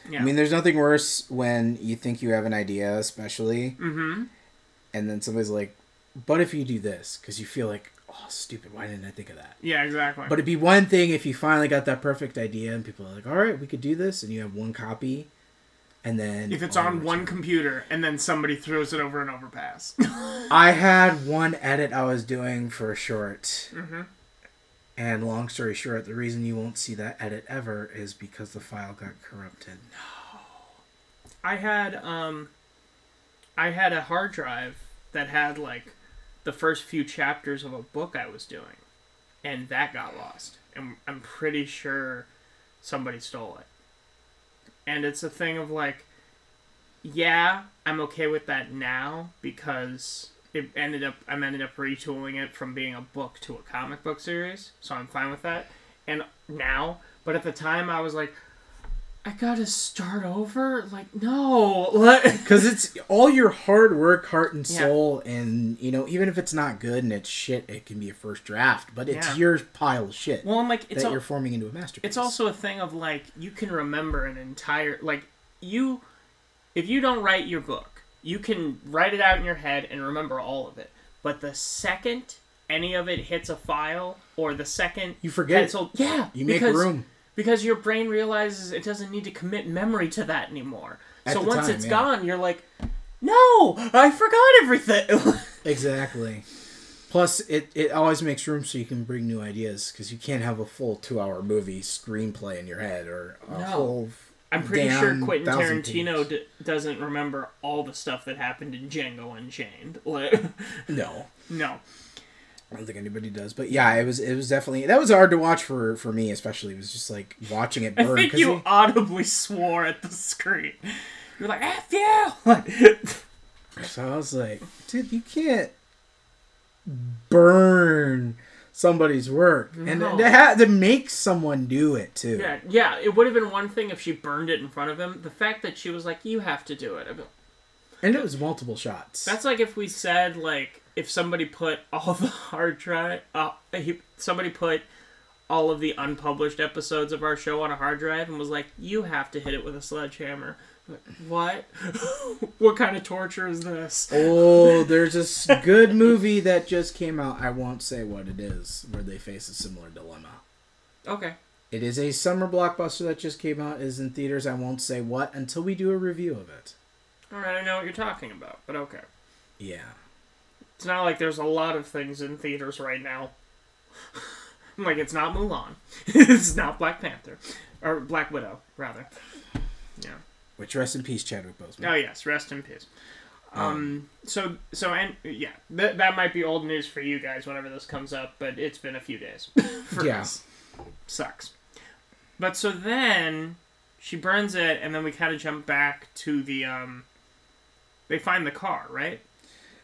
Yeah. I mean, there's nothing worse when you think you have an idea, especially. Mm-hmm. And then somebody's like, but if you do this? Because you feel like, oh, stupid, why didn't I think of that? Yeah, exactly. But it'd be one thing if you finally got that perfect idea and people are like, all right, we could do this. And you have one copy. And then if it's on, on one computer and then somebody throws it over an overpass. I had one edit I was doing for a short. Mm-hmm. And long story short, the reason you won't see that edit ever is because the file got corrupted. No. I had um, I had a hard drive that had like the first few chapters of a book I was doing, and that got lost. And I'm pretty sure somebody stole it. And it's a thing of like, yeah, I'm okay with that now because it ended up I'm ended up retooling it from being a book to a comic book series, so I'm fine with that. And now, but at the time I was like, I gotta start over? Like, no. Because it's all your hard work, heart and soul, yeah. And, you know, even if it's not good and it's shit, it can be a first draft, but it's yeah. your pile of shit well, I'm like, it's that al- you're forming into a masterpiece. It's also a thing of, like, you can remember an entire, like, you, if you don't write your book, you can write it out in your head and remember all of it, but the second any of it hits a file, or the second... You forget. Pencil, yeah. You make because, room. Because your brain realizes it doesn't need to commit memory to that anymore. At so once time, it's yeah. gone, you're like, no, I forgot everything. Exactly. Plus, it, it always makes room so you can bring new ideas, because you can't have a full two-hour movie screenplay in your head, or a no. whole I'm pretty sure Quentin Tarantino d- doesn't remember all the stuff that happened in Django Unchained. No. No. I don't think anybody does, but yeah, it was it was definitely that was hard to watch for for me especially. It was just like watching it burn. I think you he, audibly swore at the screen. You're like, "F you!" So I was like, "Dude, you can't burn somebody's work," no. and to have to make someone do it too. Yeah, yeah. It would have been one thing if she burned it in front of him. The fact that she was like, "You have to do it," I mean, and it was multiple shots. That's like if we said like. If somebody put all the hard drive, uh, he, somebody put all of the unpublished episodes of our show on a hard drive and was like, "You have to hit it with a sledgehammer." I'm like, what? What kind of torture is this? Oh, there's this good movie that just came out. I won't say what it is, where they face a similar dilemma. Okay. It is a summer blockbuster that just came out. It is in theaters. I won't say what until we do a review of it. All right, I know what you're talking about, but okay. Yeah. It's not like there's a lot of things in theaters right now. I'm like, it's not Mulan. It's not Black Panther. Or Black Widow, rather. Yeah. Which, rest in peace, Chadwick Boseman. Oh, yes. Rest in peace. Um, um so, so and yeah. Th- that might be old news for you guys whenever this comes up, but it's been a few days. For yeah. us. Sucks. But so then, she burns it, and then we kind of jump back to the, um... They find the car, right?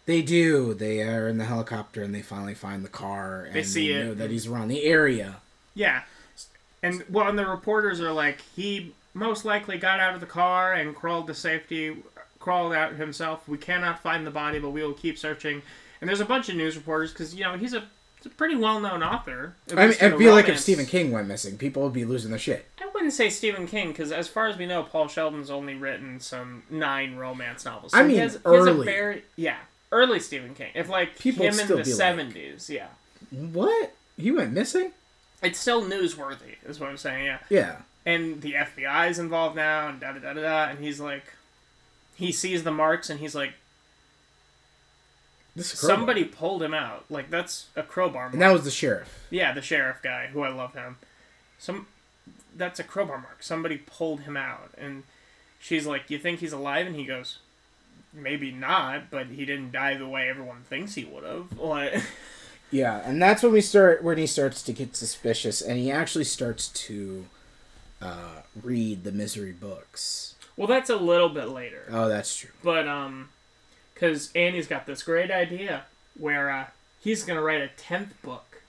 They do. They are in the helicopter, and they finally find the car. And they see they know it. That he's around the area. Yeah, and well, and the reporters are like, he most likely got out of the car and crawled to safety, crawled out himself. We cannot find the body, but we will keep searching. And there's a bunch of news reporters because you know he's a, he's a pretty well-known author. I mean, it'd be like if Stephen King went missing, people would be losing their shit. I wouldn't say Stephen King, because as far as we know, Paul Sheldon's only written some nine romance novels. So I mean, he has, early. He has a very, yeah. Early Stephen King. If, like, people him in the seventies, like, yeah. What? He went missing? It's still newsworthy, is what I'm saying, yeah. Yeah. And the F B I is involved now, and da-da-da-da-da, and he's like... He sees the marks, and he's like... This is somebody pulled him out. Like, that's a crowbar mark. And that was the sheriff. Yeah, the sheriff guy, who I love him. Some, that's a crowbar mark. Somebody pulled him out. And she's like, "You think he's alive?" And he goes... Maybe not, but he didn't die the way everyone thinks he would have. Like, yeah, and that's when we start when he starts to get suspicious, and he actually starts to uh, read the Misery books. Well, that's a little bit later. Oh, that's true. But um, because Annie's got this great idea where uh, he's gonna write a tenth book,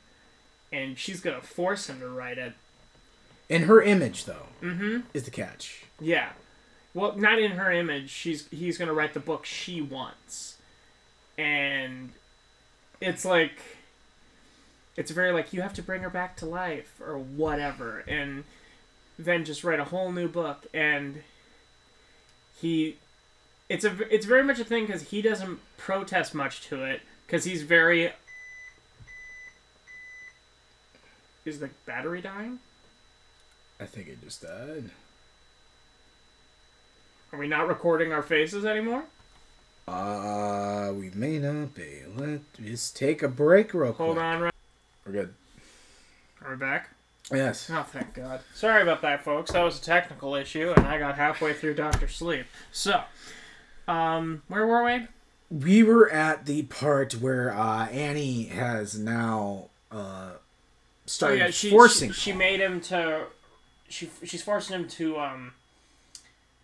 and she's gonna force him to write it. In her image, though, mm-hmm. is the catch. Yeah. Well, not in her image. She's he's gonna write the book she wants, and it's like it's very like you have to bring her back to life or whatever, and then just write a whole new book. And he, it's a it's very much a thing because he doesn't protest much to it because he's very. Is the battery dying? I think it just died. Are we not recording our faces anymore? Uh, we may not be. Let's take a break real quick. Hold on. We're good. Are we back? Yes. Oh, thank God. Sorry about that, folks. That was a technical issue, and I got halfway through Doctor Sleep. So, um, where were we? We were at the part where uh, Annie has now uh, started oh, yeah, she, forcing. She, she made him to. She she's forcing him to. Um,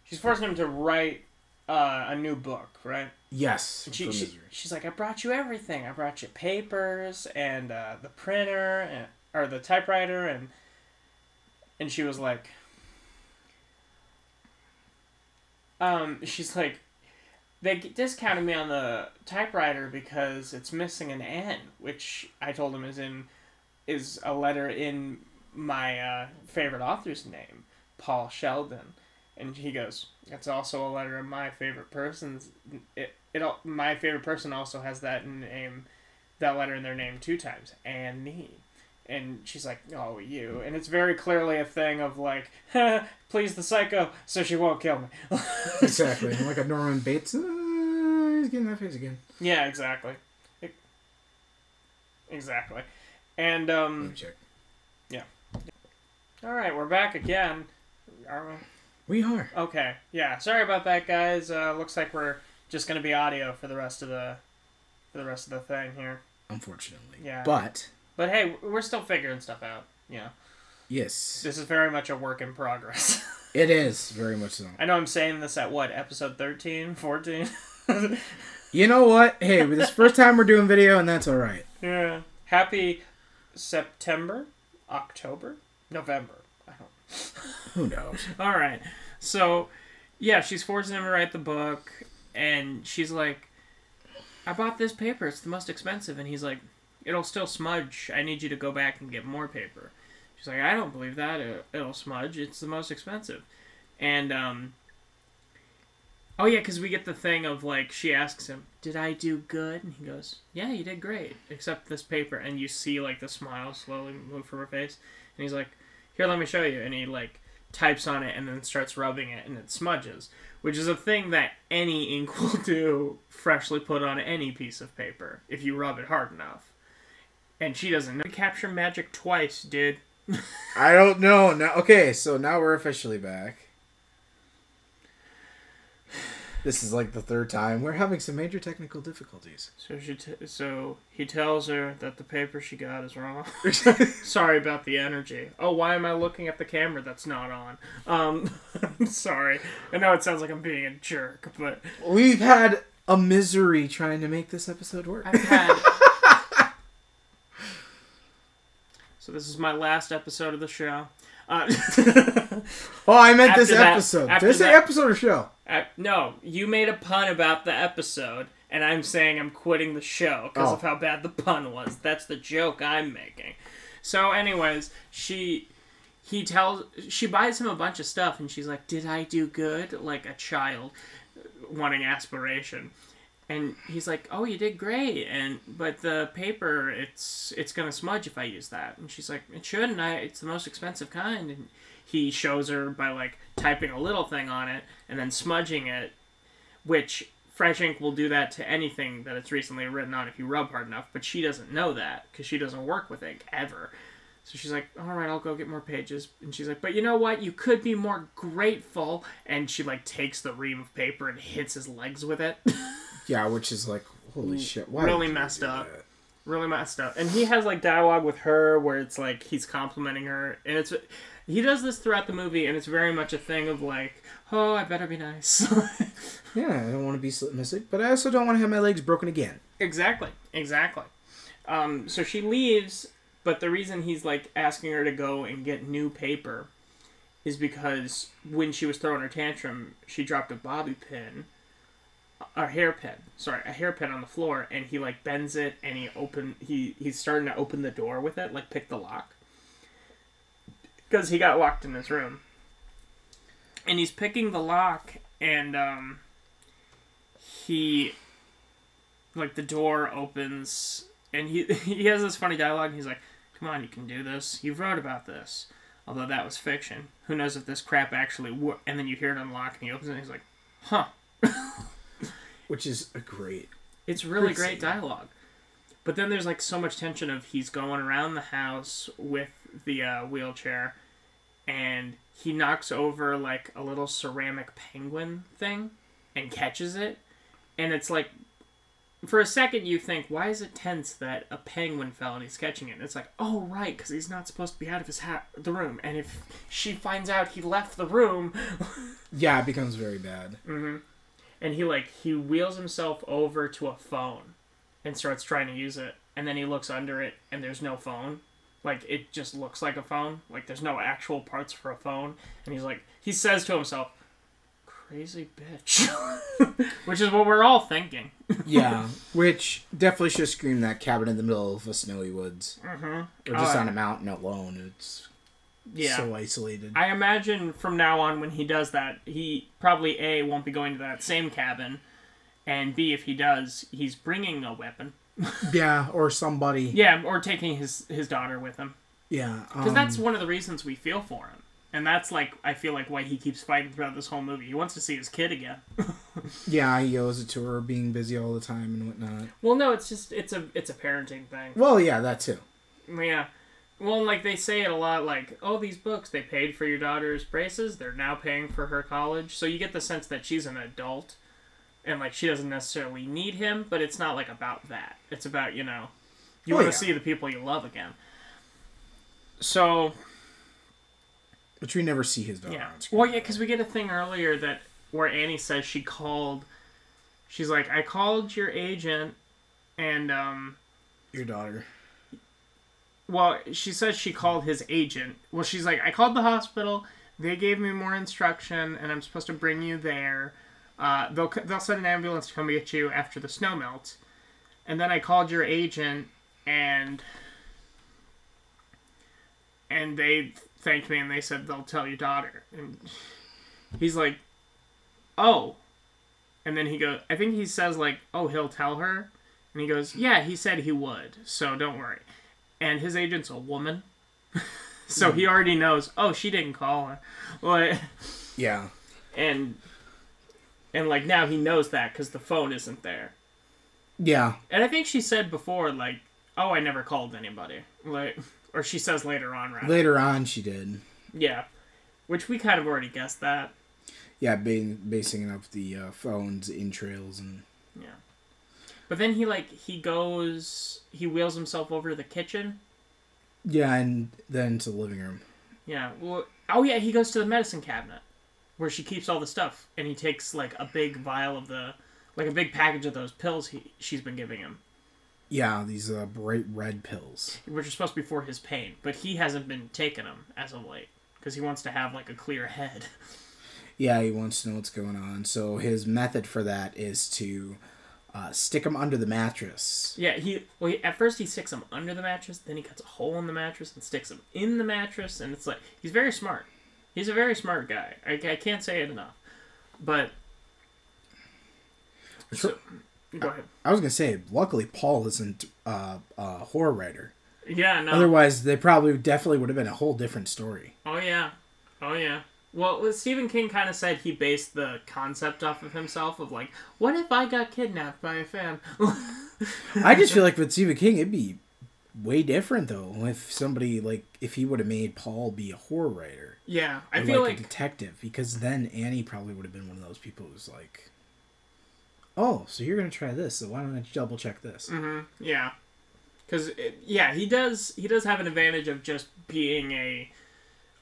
she's forcing him to write uh, a new book, right? Yes. She, she, she's like, I brought you everything. I brought you papers and uh, the printer and. Or the typewriter, and and she was like, um, she's like, they discounted me on the typewriter because it's missing an N, which I told them is in, is a letter in my uh, favorite author's name, Paul Sheldon, and he goes, that's also a letter in my favorite person's. It it my favorite person also has that name, that letter in their name two times, Annie. And she's like, oh, you. And it's very clearly a thing of like, please the psycho so she won't kill me. Exactly. And like a Norman Bates, uh, he's getting that face again. Yeah, exactly. It, exactly. And, um... Let me check. Yeah. Alright, we're back again. Are we? We are. Okay. Yeah, sorry about that, guys. Uh, looks like we're just going to be audio for the rest of the, for the rest of the thing here. Unfortunately. Yeah. But... But hey, we're still figuring stuff out, you know. Yes. This is very much a work in progress. It is, very much so. I know I'm saying this at what, episode thirteen, fourteen? You know what? Hey, this is the first time we're doing video, and that's all right. Yeah. Happy September, October, November. I don't Who knows? All right. So, yeah, she's forcing him to write the book, and she's like, I bought this paper. It's the most expensive. And he's like... It'll still smudge. I need you to go back and get more paper. She's like, I don't believe that. It'll smudge. It's the most expensive. And, um... Oh, yeah, because we get the thing of, like, she asks him, did I do good? And he goes, yeah, you did great. Except this paper. And you see, like, the smile slowly move from her face. And he's like, here, let me show you. And he, like, types on it and then starts rubbing it and it smudges. Which is a thing that any ink will do freshly put on any piece of paper if you rub it hard enough. And she doesn't know. Capture magic twice, dude. I don't know. Now, okay, so now we're officially back. This is like the third time. We're having some major technical difficulties. So she, t- so he tells her that the paper she got is wrong. Sorry about the energy. Oh, why am I looking at the camera that's not on? Um, I'm sorry. I know it sounds like I'm being a jerk, but... We've had a misery trying to make this episode work. I've had... So this is my last episode of the show. Uh, oh, I meant this that, episode. Did I say that, episode or show? I, no, you made a pun about the episode, and I'm saying I'm quitting the show because oh. of how bad the pun was. That's the joke I'm making. So anyways, she he tells she buys him a bunch of stuff, and she's like, did I do good? Like a child wanting aspiration. And he's like, oh, you did great, and but the paper, it's it's going to smudge if I use that. And she's like, it shouldn't. I, it's the most expensive kind. And he shows her by, like, typing a little thing on it and then smudging it, which fresh ink will do that to anything that it's recently written on if you rub hard enough. But she doesn't know that because she doesn't work with ink ever. So she's like, all right, I'll go get more pages. And she's like, but you know what? You could be more grateful. And she, like, takes the ream of paper and hits his legs with it. Yeah, which is like, holy shit. Why really messed up. That? Really messed up. And he has, like, dialogue with her where it's, like, he's complimenting her. And it's he does this throughout the movie, and it's very much a thing of, like, oh, I better be nice. Yeah, I don't want to be slip-mystic, but I also don't want to have my legs broken again. Exactly. Exactly. Um, so she leaves, but the reason he's, like, asking her to go and get new paper is because when she was throwing her tantrum, she dropped a bobby pin. A hairpin, sorry, a hairpin on the floor, and he, like, bends it, and he open, he, he's starting to open the door with it, like, pick the lock. Because he got locked in his room. And he's picking the lock, and, um, he, like, the door opens, and he, he has this funny dialogue, and he's like, come on, you can do this, you've wrote about this, although that was fiction, who knows if this crap actually worked, and then you hear it unlock, and he opens it, and he's like, huh. Which is a great... It's really great dialogue. But then there's, like, so much tension of he's going around the house with the uh, wheelchair, and he knocks over like a little ceramic penguin thing and catches it. And it's like, for a second you think, why is it tense that a penguin fell and he's catching it? And it's like, oh, right, because he's not supposed to be out of his ha- the room. And if she finds out he left the room... yeah, it becomes very bad. Mm-hmm. And he, like, he wheels himself over to a phone and starts trying to use it. And then he looks under it, and there's no phone. Like, it just looks like a phone. Like, there's no actual parts for a phone. And he's like, he says to himself... crazy bitch. Which is what we're all thinking. Yeah, which definitely should scream that cabin in the middle of the snowy woods. Mm-hmm. Or just uh, on a mountain alone. It's yeah. so isolated. I imagine from now on when he does that, he probably A, won't be going to that same cabin, and B, if he does, he's bringing a weapon. Yeah, or somebody. Yeah, or taking his, his daughter with him. Yeah. Because um, that's one of the reasons we feel for him. And that's, like, I feel like why he keeps fighting throughout this whole movie. He wants to see his kid again. Yeah, he owes it to her being busy all the time and whatnot. Well, no, it's just, it's a it's a parenting thing. Well, yeah, that too. Yeah. Well, like, they say it a lot, like, oh, these books, they paid for your daughter's braces, they're now paying for her college. So you get the sense that she's an adult, and, like, she doesn't necessarily need him, but it's not, like, about that. It's about, you know, you oh, want to yeah. see the people you love again. So... which we never see his daughter. Yeah. Well, yeah, because we get a thing earlier that where Annie says she called. She's like, I called your agent, and um. your daughter. Well, she says she called his agent. Well, she's like, I called the hospital. They gave me more instruction, and I'm supposed to bring you there. Uh, they'll they'll send an ambulance to come get you after the snow melts, and then I called your agent, and and they. thanked me and they said they'll tell your daughter, and he's like, oh, and then he goes, I think he says like, oh, he'll tell her, and he goes, yeah, he said he would, so don't worry. And his agent's a woman. So he already knows, oh, she didn't call her. Like, yeah, and and like now he knows that because the phone isn't there. Yeah. And I think she said before, like, oh, I never called anybody, like. Or she says later on, right? Later on, she did. Yeah. Which we kind of already guessed that. Yeah, basing up the uh, phone's entrails and... yeah. But then he, like, he goes... he wheels himself over to the kitchen. Yeah, and then to the living room. Yeah. Well, oh, yeah, he goes to the medicine cabinet where she keeps all the stuff. And he takes, like, a big vial of the... like, a big package of those pills he she's been giving him. Yeah, these uh, bright red pills. Which are supposed to be for his pain, but he hasn't been taking them as of late, because he wants to have, like, a clear head. Yeah, he wants to know what's going on, so his method for that is to uh, stick them under the mattress. Yeah, he, well, he, at first he sticks them under the mattress, then he cuts a hole in the mattress and sticks them in the mattress, and it's like, he's very smart. He's a very smart guy. I, I can't say it enough, but... so, go ahead. I was going to say, luckily Paul isn't uh, a horror writer. Yeah, no. Otherwise, they probably definitely would have been a whole different story. Oh, yeah. Oh, yeah. Well, Stephen King kind of said he based the concept off of himself of, like, what if I got kidnapped by a fan? I just feel like with Stephen King, it'd be way different, though, if somebody, like, if he would have made Paul be a horror writer. Yeah, I feel like... like a detective, because then Annie probably would have been one of those people who's like... oh, so you're going to try this, so why don't I double check this? Mm-hmm. Yeah. Because, yeah, he does he does have an advantage of just being a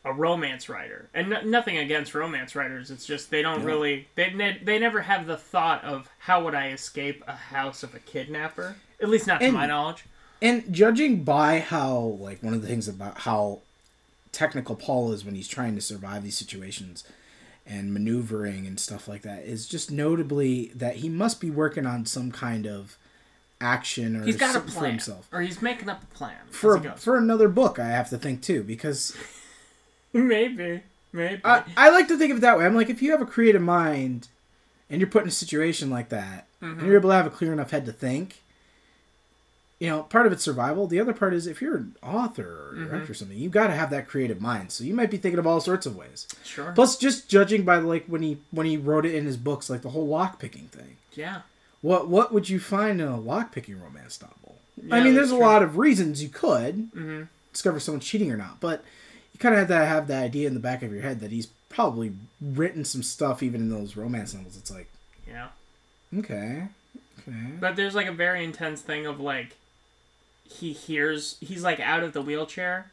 a romance writer. And no, nothing against romance writers, it's just they don't yeah. really... They ne- they never have the thought of, how would I escape a house of a kidnapper? At least not to and, my knowledge. And judging by how, like, one of the things about how technical Paul is when he's trying to survive these situations... and maneuvering and stuff like that, is just notably that he must be working on some kind of action or he's got a plan for himself, or he's making up a plan for a, for another book. I have to think too, because maybe maybe I, I like to think of it that way. I'm like, if you have a creative mind and you're put in a situation like that, mm-hmm. and you're able to have a clear enough head to think, you know, part of it's survival. The other part is if you're an author or director mm-hmm. or something, you've got to have that creative mind. So you might be thinking of all sorts of ways. Sure. Plus, just judging by, like, when he when he wrote it in his books, like the whole lockpicking thing. Yeah. What what would you find in a lockpicking romance novel? Yeah, I mean, there's a true. lot of reasons you could. Mm-hmm. discover someone's cheating or not. But you kind of have to have that idea in the back of your head that he's probably written some stuff even in those romance novels. It's like, yeah, okay, okay. But there's like a very intense thing of like he hears he's like out of the wheelchair,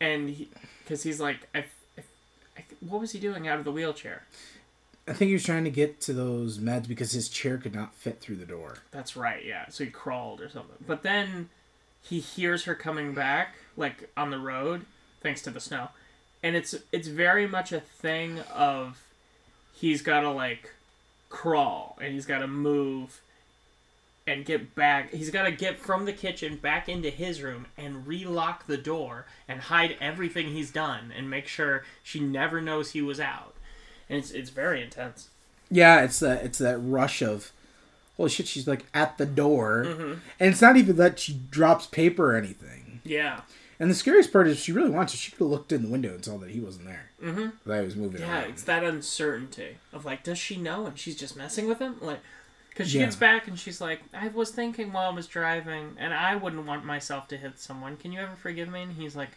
and because he, he's like, I, I, I, what was he doing out of the wheelchair? I think he was trying to get to those meds because his chair could not fit through the door. That's right, yeah. So he crawled or something. But then he hears her coming back, like, on the road, thanks to the snow. And it's it's very much a thing of he's got to, like, crawl. And he's got to move and get back. He's got to get from the kitchen back into his room and relock the door and hide everything he's done and make sure she never knows he was out. And it's it's very intense. Yeah, it's that it's that rush of, holy shit, she's like at the door. Mm-hmm. And it's not even that she drops paper or anything. Yeah. And the scariest part is she really wants to. She could have looked in the window and saw that he wasn't there. Mm-hmm. That he was moving yeah, around. Yeah, it's that uncertainty of like, does she know and she's just messing with him? Like, because she yeah. gets back and she's like, I was thinking while I was driving and I wouldn't want myself to hit someone. Can you ever forgive me? And he's like,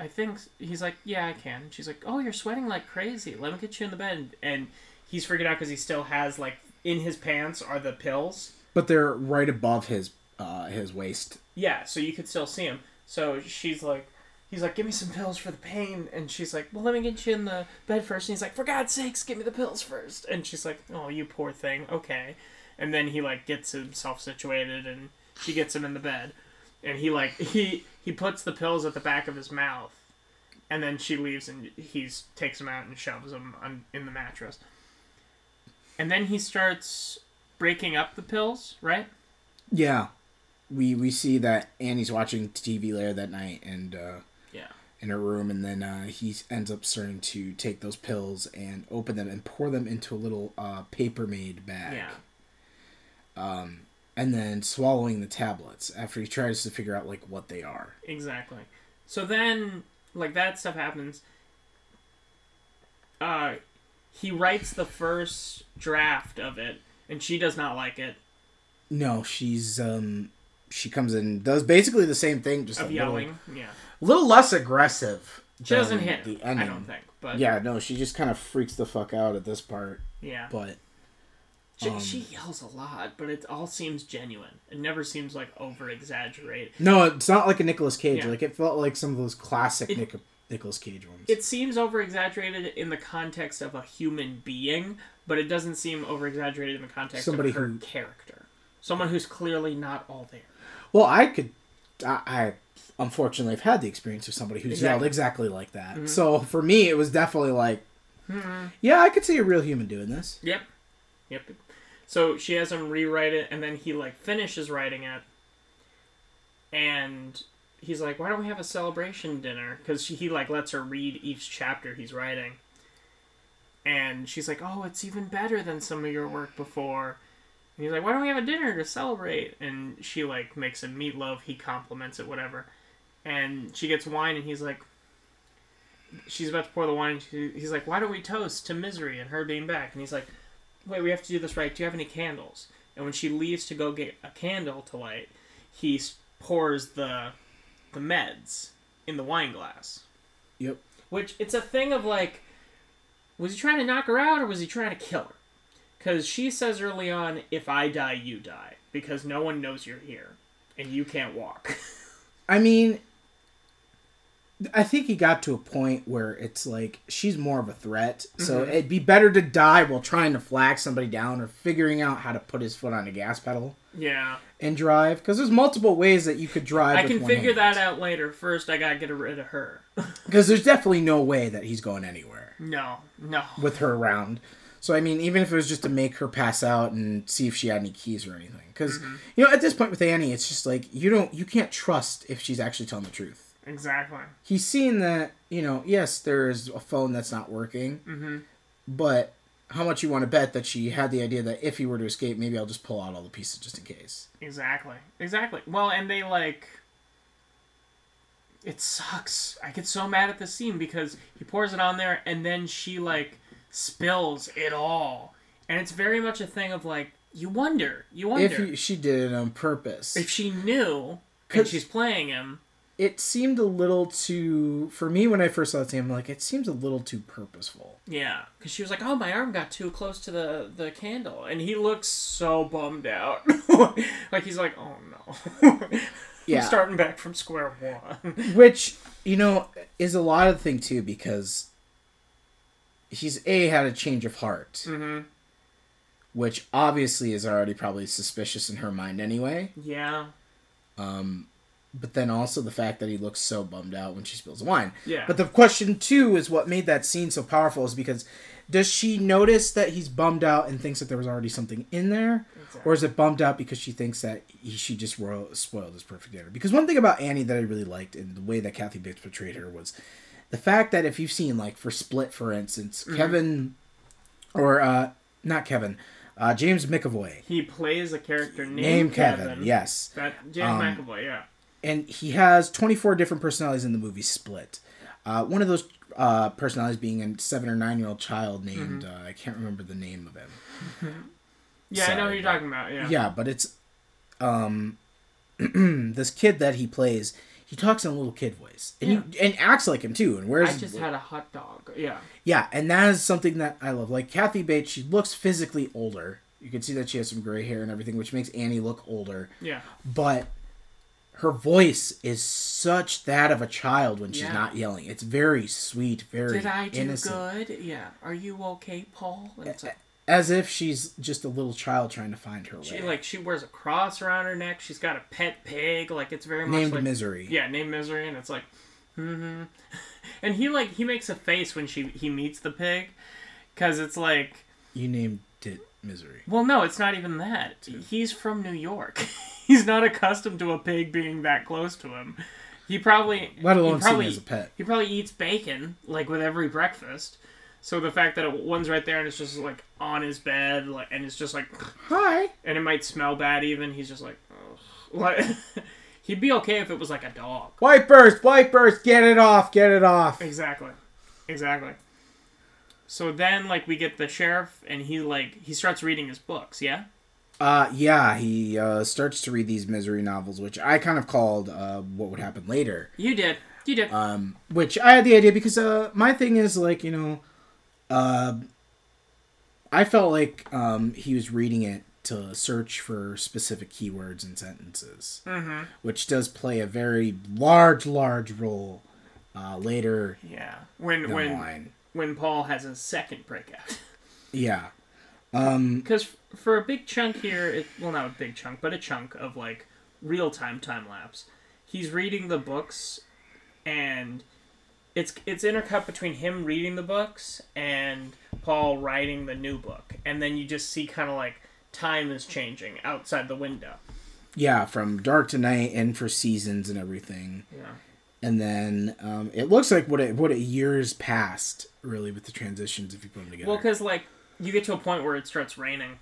I think he's like, yeah, I can. She's like, oh, you're sweating like crazy. Let me get you in the bed. And he's freaking out because he still has, like, in his pants are the pills. But they're right above his uh, his waist. Yeah, so you could still see him. So she's like, he's like, give me some pills for the pain. And she's like, well, let me get you in the bed first. And he's like, for God's sakes, give me the pills first. And she's like, oh, you poor thing. Okay. And then he, like, gets himself situated and she gets him in the bed. And he, like, he... He puts the pills at the back of his mouth, and then she leaves, and he takes them out and shoves them on, in the mattress. And then he starts breaking up the pills, right? Yeah, we we see that Annie's watching T V later that night, and uh, yeah, in her room, and then uh, he ends up starting to take those pills and open them and pour them into a little uh, Paper-Made bag. Yeah. Um. And then swallowing the tablets after he tries to figure out, like, what they are. Exactly. So then, like, that stuff happens. Uh, he writes the first draft of it, and she does not like it. No, she's, um, she comes in and does basically the same thing, just of a yelling, little, yeah. A little less aggressive. She doesn't hit the ending, I don't think. But yeah, no, she just kind of freaks the fuck out at this part. Yeah. But... She, um, she yells a lot, but it all seems genuine. It never seems, like, over-exaggerated. No, it's not like a Nicolas Cage. Yeah. Like, it felt like some of those classic it, Nic- Nicolas Cage ones. It seems over-exaggerated in the context of a human being, but it doesn't seem over-exaggerated in the context Somebody of her who, character. Someone who's clearly not all there. Well, I could... I, I unfortunately have had the experience of somebody who's exactly. yelled exactly like that. Mm-hmm. So, for me, it was definitely like, mm-hmm. yeah, I could see a real human doing this. Yep. Yep. So she has him rewrite it, and then he, like, finishes writing it. And he's like, why don't we have a celebration dinner? Because he, like, lets her read each chapter he's writing. And she's like, oh, it's even better than some of your work before. And he's like, why don't we have a dinner to celebrate? And she, like, makes a meatloaf. He compliments it, whatever. And she gets wine, and he's like, she's about to pour the wine. She, he's like, why don't we toast to Misery and her being back? And he's like... wait, we have to do this right. Do you have any candles? And when she leaves to go get a candle to light, he pours the the meds in the wine glass. Yep. Which, it's a thing of, like, was he trying to knock her out or was he trying to kill her? Because she says early on, if I die, you die. Because no one knows you're here. And you can't walk. I mean, I think he got to a point where it's like, she's more of a threat, so mm-hmm. it'd be better to die while trying to flag somebody down or figuring out how to put his foot on a gas pedal. Yeah. And drive, because there's multiple ways that you could drive. I with can one figure hand. That out later. First, I gotta get rid of her. Because there's definitely no way that he's going anywhere. No, no. With her around. So, I mean, even if it was just to make her pass out and see if she had any keys or anything. Because, mm-hmm. you know, at this point with Annie, it's just like, you don't, you can't trust if she's actually telling the truth. Exactly. He's seen that, you know, yes, there's a phone that's not working, mm-hmm. but how much you want to bet that she had the idea that if he were to escape, maybe I'll just pull out all the pieces just in case. Exactly. Exactly. Well, and they, like, it sucks. I get so mad at this scene because he pours it on there and then she, like, spills it all. And it's very much a thing of, like, you wonder. You wonder. If he, she did it on purpose. If she knew... and she's playing him. It seemed a little too, for me when I first saw the scene, I'm like, it seems a little too purposeful. Yeah, because she was like, oh, my arm got too close to the, the candle. And he looks so bummed out. Like, he's like, oh, no. Yeah. I'm starting back from square one. Which, you know, is a lot of the thing, too, because he's, A, had a change of heart. Mm-hmm. Which, obviously, is already probably suspicious in her mind anyway. Yeah. Um... But then also the fact that he looks so bummed out when she spills the wine. Yeah. But the question, too, is what made that scene so powerful is because does she notice that he's bummed out and thinks that there was already something in there? Exactly. Or is it bummed out because she thinks that he, she just royal, spoiled his perfect dinner? Because one thing about Annie that I really liked and the way that Kathy Bates portrayed her was the fact that if you've seen, like, for Split, for instance, mm-hmm. Kevin, or uh, not Kevin, uh, James McAvoy. He plays a character named, named Kevin. Kevin. Yes. That, James um, McAvoy, yeah. And he has twenty-four different personalities in the movie Split. Uh, one of those uh, personalities being a seven or nine-year-old child named, mm-hmm. uh, I can't remember the name of him. Mm-hmm. Yeah, Sorry, I know who you're but, talking about, yeah. Yeah, but it's, um, this kid that he plays, he talks in a little kid voice. And, yeah. you, and acts like him, too. And wears. I just had a hot dog, yeah. Yeah, and that is something that I love. Like, Kathy Bates, she looks physically older. You can see that she has some gray hair and everything, which makes Annie look older. Yeah. But... her voice is such that of a child when she's yeah. not yelling. It's very sweet, very Did I do innocent. Good? Yeah. Are you okay, Paul? It's a- As if she's just a little child trying to find her she, way. Like, she wears a cross around her neck. She's got a pet pig. Like, it's very much named like... Named Misery. Yeah, named Misery. And it's like, mm-hmm. And he, like, he makes a face when she he meets the pig. Because it's like... You named it Misery. Well, no, it's not even that. Too. He's from New York. He's not accustomed to a pig being that close to him. He probably... Let alone seen as a pet. He probably eats bacon, like, with every breakfast. So the fact that it, one's right there and it's just, like, on his bed, like, and it's just like... Hi! And it might smell bad even. He's just like... Like, he'd be okay if it was, like, a dog. Wipers! Wipers! Get it off! Get it off! Exactly. Exactly. So then, like, we get the sheriff, and he, like... He starts reading his books, yeah? Uh, yeah, he, uh, starts to read these Misery novels, which I kind of called, uh, What Would Happen Later. You did. You did. Um, which I had the idea because, uh, my thing is, like, you know, uh, I felt like, um, he was reading it to search for specific keywords and sentences. Mm-hmm. Which does play a very large, large role, uh, later. Yeah. When, when, line. when Paul has a second breakout. Yeah. Um. Because... for a big chunk here, it, well, not a big chunk, but a chunk of, like, real-time time-lapse, he's reading the books, and it's it's intercut between him reading the books and Paul writing the new book. And then you just see kind of, like, time is changing outside the window. Yeah, from dark to night and for seasons and everything. Yeah. And then um, it looks like what it, what it years passed, really, with the transitions, if you put them together. Well, because, like, you get to a point where it starts raining.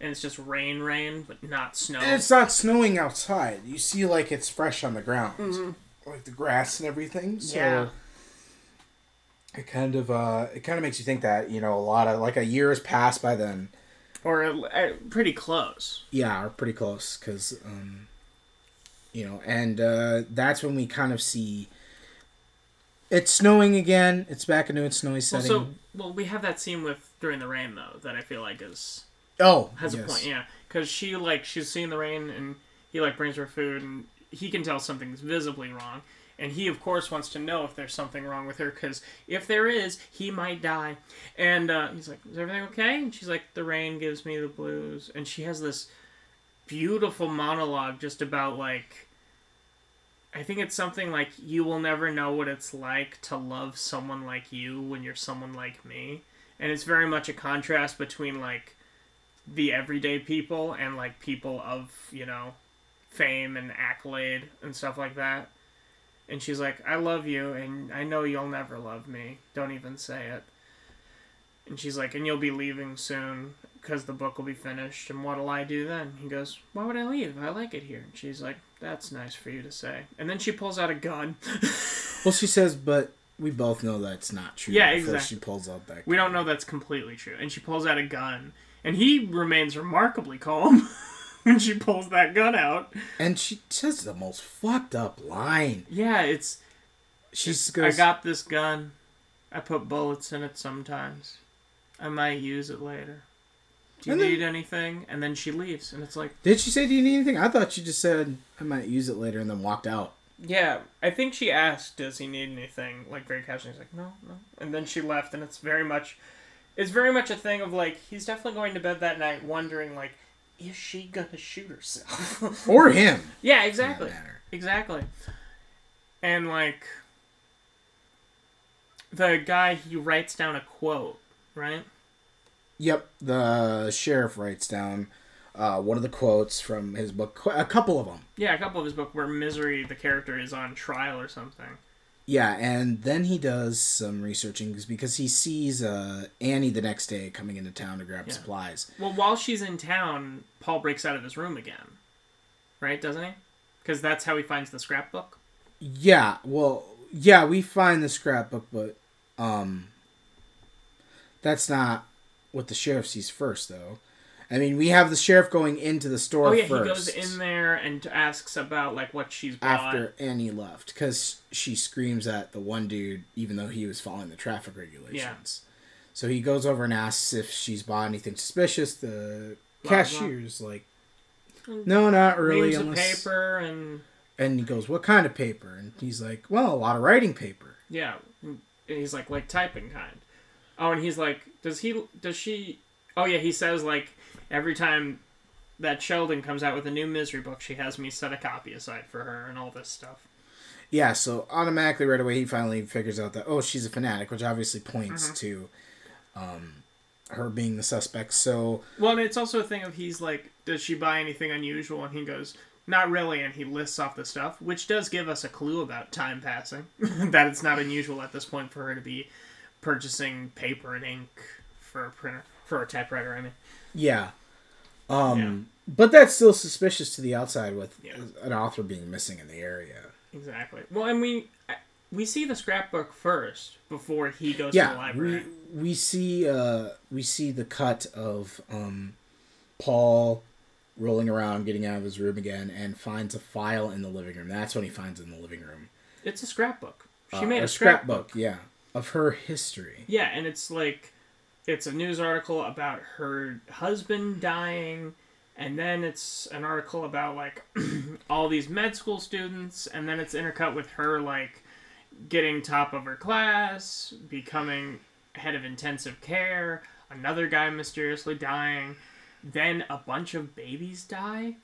And it's just rain, rain, but not snow. And it's not snowing outside. You see, like, it's fresh on the ground. Mm-hmm. Like, the grass and everything. So yeah. It kind of, uh, it kind of makes you think that, you know, a lot of, like, a year has passed by then. Or uh, pretty close. Yeah, or pretty close, because, um, you know, and uh, that's when we kind of see... It's snowing again. It's back into its snowy setting. Well, so, well, we have that scene with during the rain, though, that I feel like is... Oh, has yes. a point, yeah. Because she, like, she's seeing the rain, and he, like, brings her food, and he can tell something's visibly wrong. And he, of course, wants to know if there's something wrong with her, because if there is, he might die. And uh, he's like, is everything okay? And she's like, the rain gives me the blues. And she has this beautiful monologue just about, like, I think it's something like, you will never know what it's like to love someone like you when you're someone like me. And it's very much a contrast between, like, the everyday people and, like, people of, you know, fame and accolade and stuff like that. And she's like, I love you, and I know you'll never love me. Don't even say it. And she's like, and you'll be leaving soon because the book will be finished, and what'll I do then? He goes, why would I leave? I like it here. And she's like, that's nice for you to say. And then she pulls out a gun. Well, she says, but... we both know that's not true. Yeah, exactly. She pulls out that gun. We don't know that's completely true. And she pulls out a gun. And he remains remarkably calm. and she pulls that gun out. And she says the most fucked up line. Yeah, it's... She's it's, goes, I got this gun. I put bullets in it sometimes. I might use it later. Do you need then, anything? And then she leaves, and it's like... Did she say, do you need anything? I thought she just said, I might use it later, and then walked out. Yeah, I think she asked, does he need anything? Like, very casually, he's like, no, no. And then she left, and it's very much... It's very much a thing of, like, he's definitely going to bed that night wondering, like, is she gonna shoot herself? Or him. Yeah, exactly. Exactly. And, like... The guy, he writes down a quote, right? Yep, the sheriff writes down uh, one of the quotes from his book. A couple of them. Yeah, a couple of his book where Misery, the character, is on trial or something. Yeah, and then he does some researching because he sees uh, Annie the next day coming into town to grab yeah. supplies. Well, while she's in town, Paul breaks out of his room again. Right, doesn't he? Because that's how he finds the scrapbook? Yeah, well, yeah, we find the scrapbook, but... Um, that's not what the sheriff sees first, though. I mean, we have the sheriff going into the store first. Oh, yeah, first he goes in there and asks about, like, what she's bought. After Annie left, because she screams at the one dude, even though he was following the traffic regulations. Yeah. So he goes over and asks if she's bought anything suspicious. The blah, cashier's blah. like, no, not really. Names unless... of paper and... And he goes, what kind of paper? And he's like, well, a lot of writing paper. Yeah, and he's like, like typing kind. Oh, and he's like, does he, does she, oh yeah, he says like, every time that Sheldon comes out with a new Misery book, she has me set a copy aside for her and all this stuff. Yeah, so automatically right away he finally figures out that, oh, she's a fanatic, which obviously points mm-hmm. to um, her being the suspect, so. Well, and it's also a thing of he's like, does she buy anything unusual? And he goes, not really, and he lists off the stuff, which does give us a clue about time passing, that it's not unusual at this point for her to be purchasing paper and ink for a printer, for a typewriter, I mean. Yeah. Um, yeah. But that's still suspicious to the outside with yeah. an author being missing in the area. Exactly. Well, and we we see the scrapbook first before he goes yeah, to the library. We, we see uh, we see the cut of um, Paul rolling around, getting out of his room again, and finds a file in the living room. That's when he finds it in the living room. It's a scrapbook. She uh, made a scrapbook. scrapbook. Yeah. Of her history. Yeah, and it's like, it's a news article about her husband dying, and then it's an article about, like, all these med school students, and then it's intercut with her, like, getting top of her class, becoming head of intensive care, another guy mysteriously dying, then a bunch of babies die?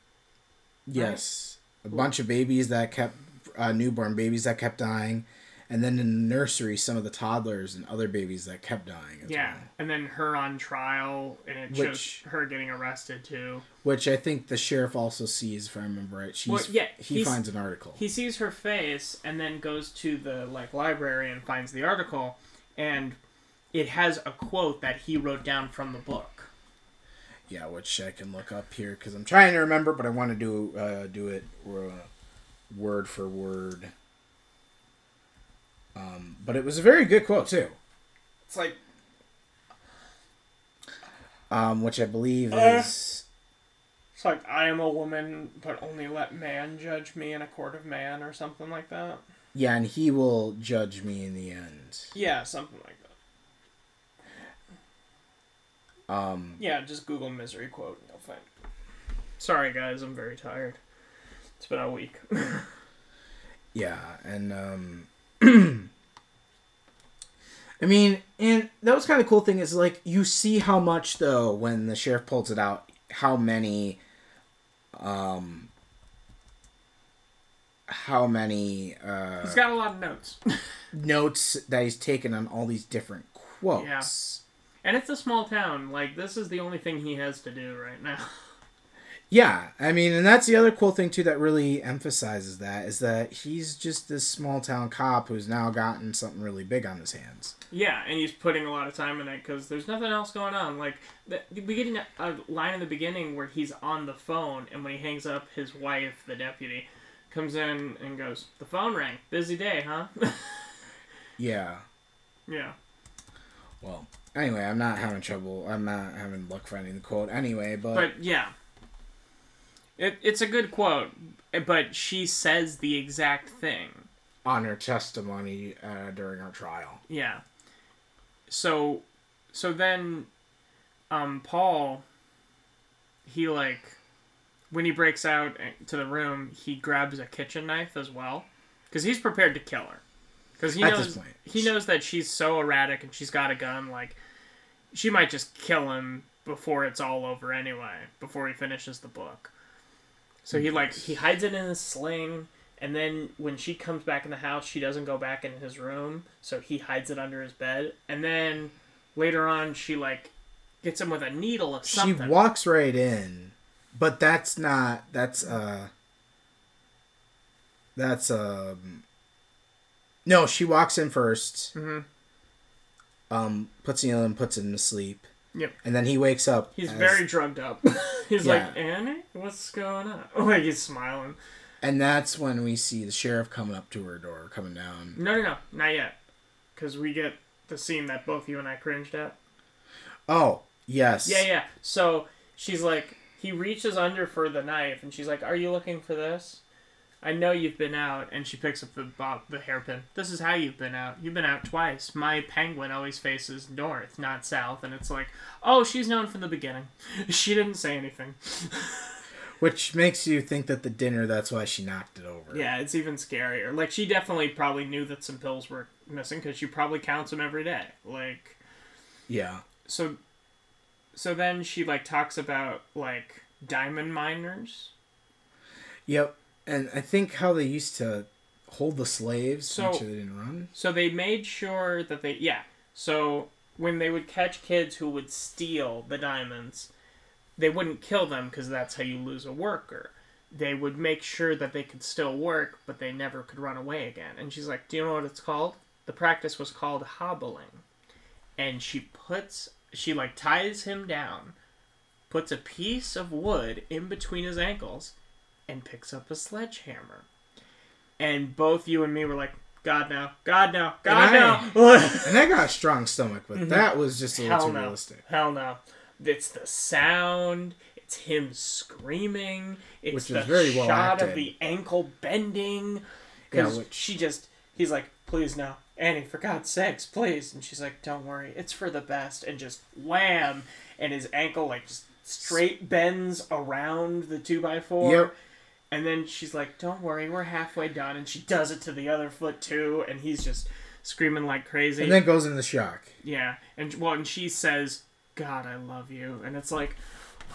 Yes. Right? A bunch of babies that kept, uh, newborn babies that kept dying. And then in the nursery, some of the toddlers and other babies that kept dying as yeah, well. And then her on trial, and it which, shows her getting arrested, too. Which I think the sheriff also sees, if I remember right. She's, well, yeah, he finds an article. He sees her face, and then goes to the like library and finds the article, and it has a quote that he wrote down from the book. Yeah, which I can look up here, because I'm trying to remember, but I want to do, uh, do it uh, word for word. Um, but it was a very good quote, too. It's like... Um, which I believe uh, is... It's like, I am a woman, but only let man judge me in a court of man, or something like that. Yeah, and he will judge me in the end. Yeah, something like that. Um, yeah, just Google Misery quote, and you'll find it. Sorry, guys, I'm very tired. It's been a week. Yeah, and, um... I mean, and that was kind of cool thing is like you see how much though when the sheriff pulls it out, how many, um, how many. Uh, he's got a lot of notes. Notes that he's taken on all these different quotes. Yeah, and it's a small town. Like this is the only thing he has to do right now. Yeah, I mean, and that's the other cool thing, too, that really emphasizes that, is that he's just this small-town cop who's now gotten something really big on his hands. Yeah, and he's putting a lot of time in it, because there's nothing else going on. Like, the, we get a line in the beginning where he's on the phone, and when he hangs up, his wife, the deputy, comes in and goes, the phone rang. Busy day, huh? Yeah. Yeah. Well, anyway, I'm not having trouble. I'm not having luck finding the quote anyway, but... But, yeah. It, it's a good quote, but she says the exact thing. On her testimony uh, during her trial. Yeah. So, so then, um, Paul, he like, when he breaks out to the room, he grabs a kitchen knife as well. Because he's prepared to kill her. Because he knows, he knows that she's so erratic and she's got a gun, like, she might just kill him before it's all over anyway, before he finishes the book. So he like he hides it in his sling, and then when she comes back in the house, she doesn't go back in his room, so he hides it under his bed. And then later on, she like gets him with a needle or something. She walks right in, but that's not that's uh that's um no, she walks in first. Mm-hmm. Um, puts the needle in, puts him to sleep. Yep. And then he wakes up. He's as... very drugged up. He's yeah. like, Annie, what's going on? Like, he's smiling. And that's when we see the sheriff coming up to her door, coming down. No, no, no. Not yet. Because we get the scene that both you and I cringed at. Oh, yes. Yeah, yeah. So, she's like, he reaches under for the knife, and she's like, are you looking for this? I know you've been out. And she picks up the bob, the hairpin. This is how you've been out. You've been out twice. My penguin always faces north, not south. And it's like, oh, she's known from the beginning. She didn't say anything. Which makes you think that the dinner, that's why she knocked it over. Yeah, it's even scarier. Like, she definitely probably knew that some pills were missing because she probably counts them every day. Like... Yeah. So, so then she, like, talks about, like, diamond miners. Yep. And I think how they used to hold the slaves so make sure they didn't run. So they made sure that they... Yeah. So when they would catch kids who would steal the diamonds, they wouldn't kill them because that's how you lose a worker. They would make sure that they could still work, but they never could run away again. And she's like, do you know what it's called? The practice was called hobbling. And she puts... She, like, ties him down, puts a piece of wood in between his ankles... and picks up a sledgehammer. And both you and me were like, God no, God no, God and no. I, and I got a strong stomach, but mm-hmm. that was just a little Hell too no. realistic. Hell no. It's the sound, it's him screaming, it's which the very well shot acted. Of the ankle bending. Because yeah, which... she just, he's like, please no, Annie, for God's sakes, please. And she's like, don't worry, it's for the best. And just wham, and his ankle like just straight bends around the two by four. Yep. And then she's like, don't worry, we're halfway done. And she does it to the other foot, too. And he's just screaming like crazy. And then goes into shock. Yeah. And well, and she says, God, I love you. And it's like,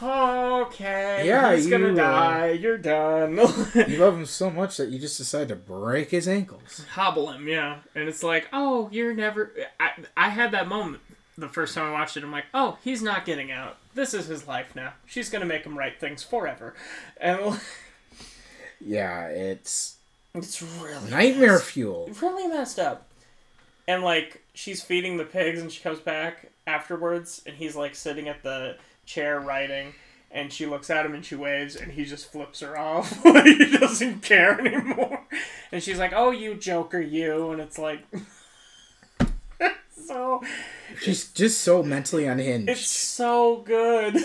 oh, okay. Yeah, he's going to die. Uh, You're done. You love him so much that you just decide to break his ankles. Hobble him, yeah. And it's like, oh, you're never... I, I had that moment the first time I watched it. I'm like, oh, he's not getting out. This is his life now. She's going to make him right things forever. And... Yeah, it's... It's really... Nightmare messed, fuel. Really messed up. And, like, she's feeding the pigs, and she comes back afterwards, and he's, like, sitting at the chair writing, and she looks at him, and she waves, and he just flips her off. He doesn't care anymore. And she's like, oh, you joker, you. And it's like... so... She's just so mentally unhinged. It's so good.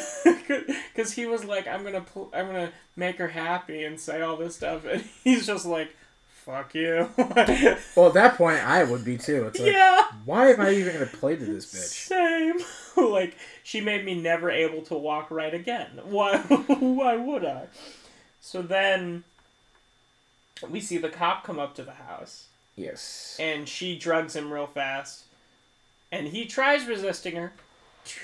Because he was like, I'm going to pl- I'm gonna make her happy and say all this stuff. And he's just like, fuck you. Well, at that point, I would be too. It's like, yeah. Why am I even going to play to this bitch? Same. Like, she made me never able to walk right again. Why, why would I? So then we see the cop come up to the house. Yes. And she drugs him real fast. And he tries resisting her,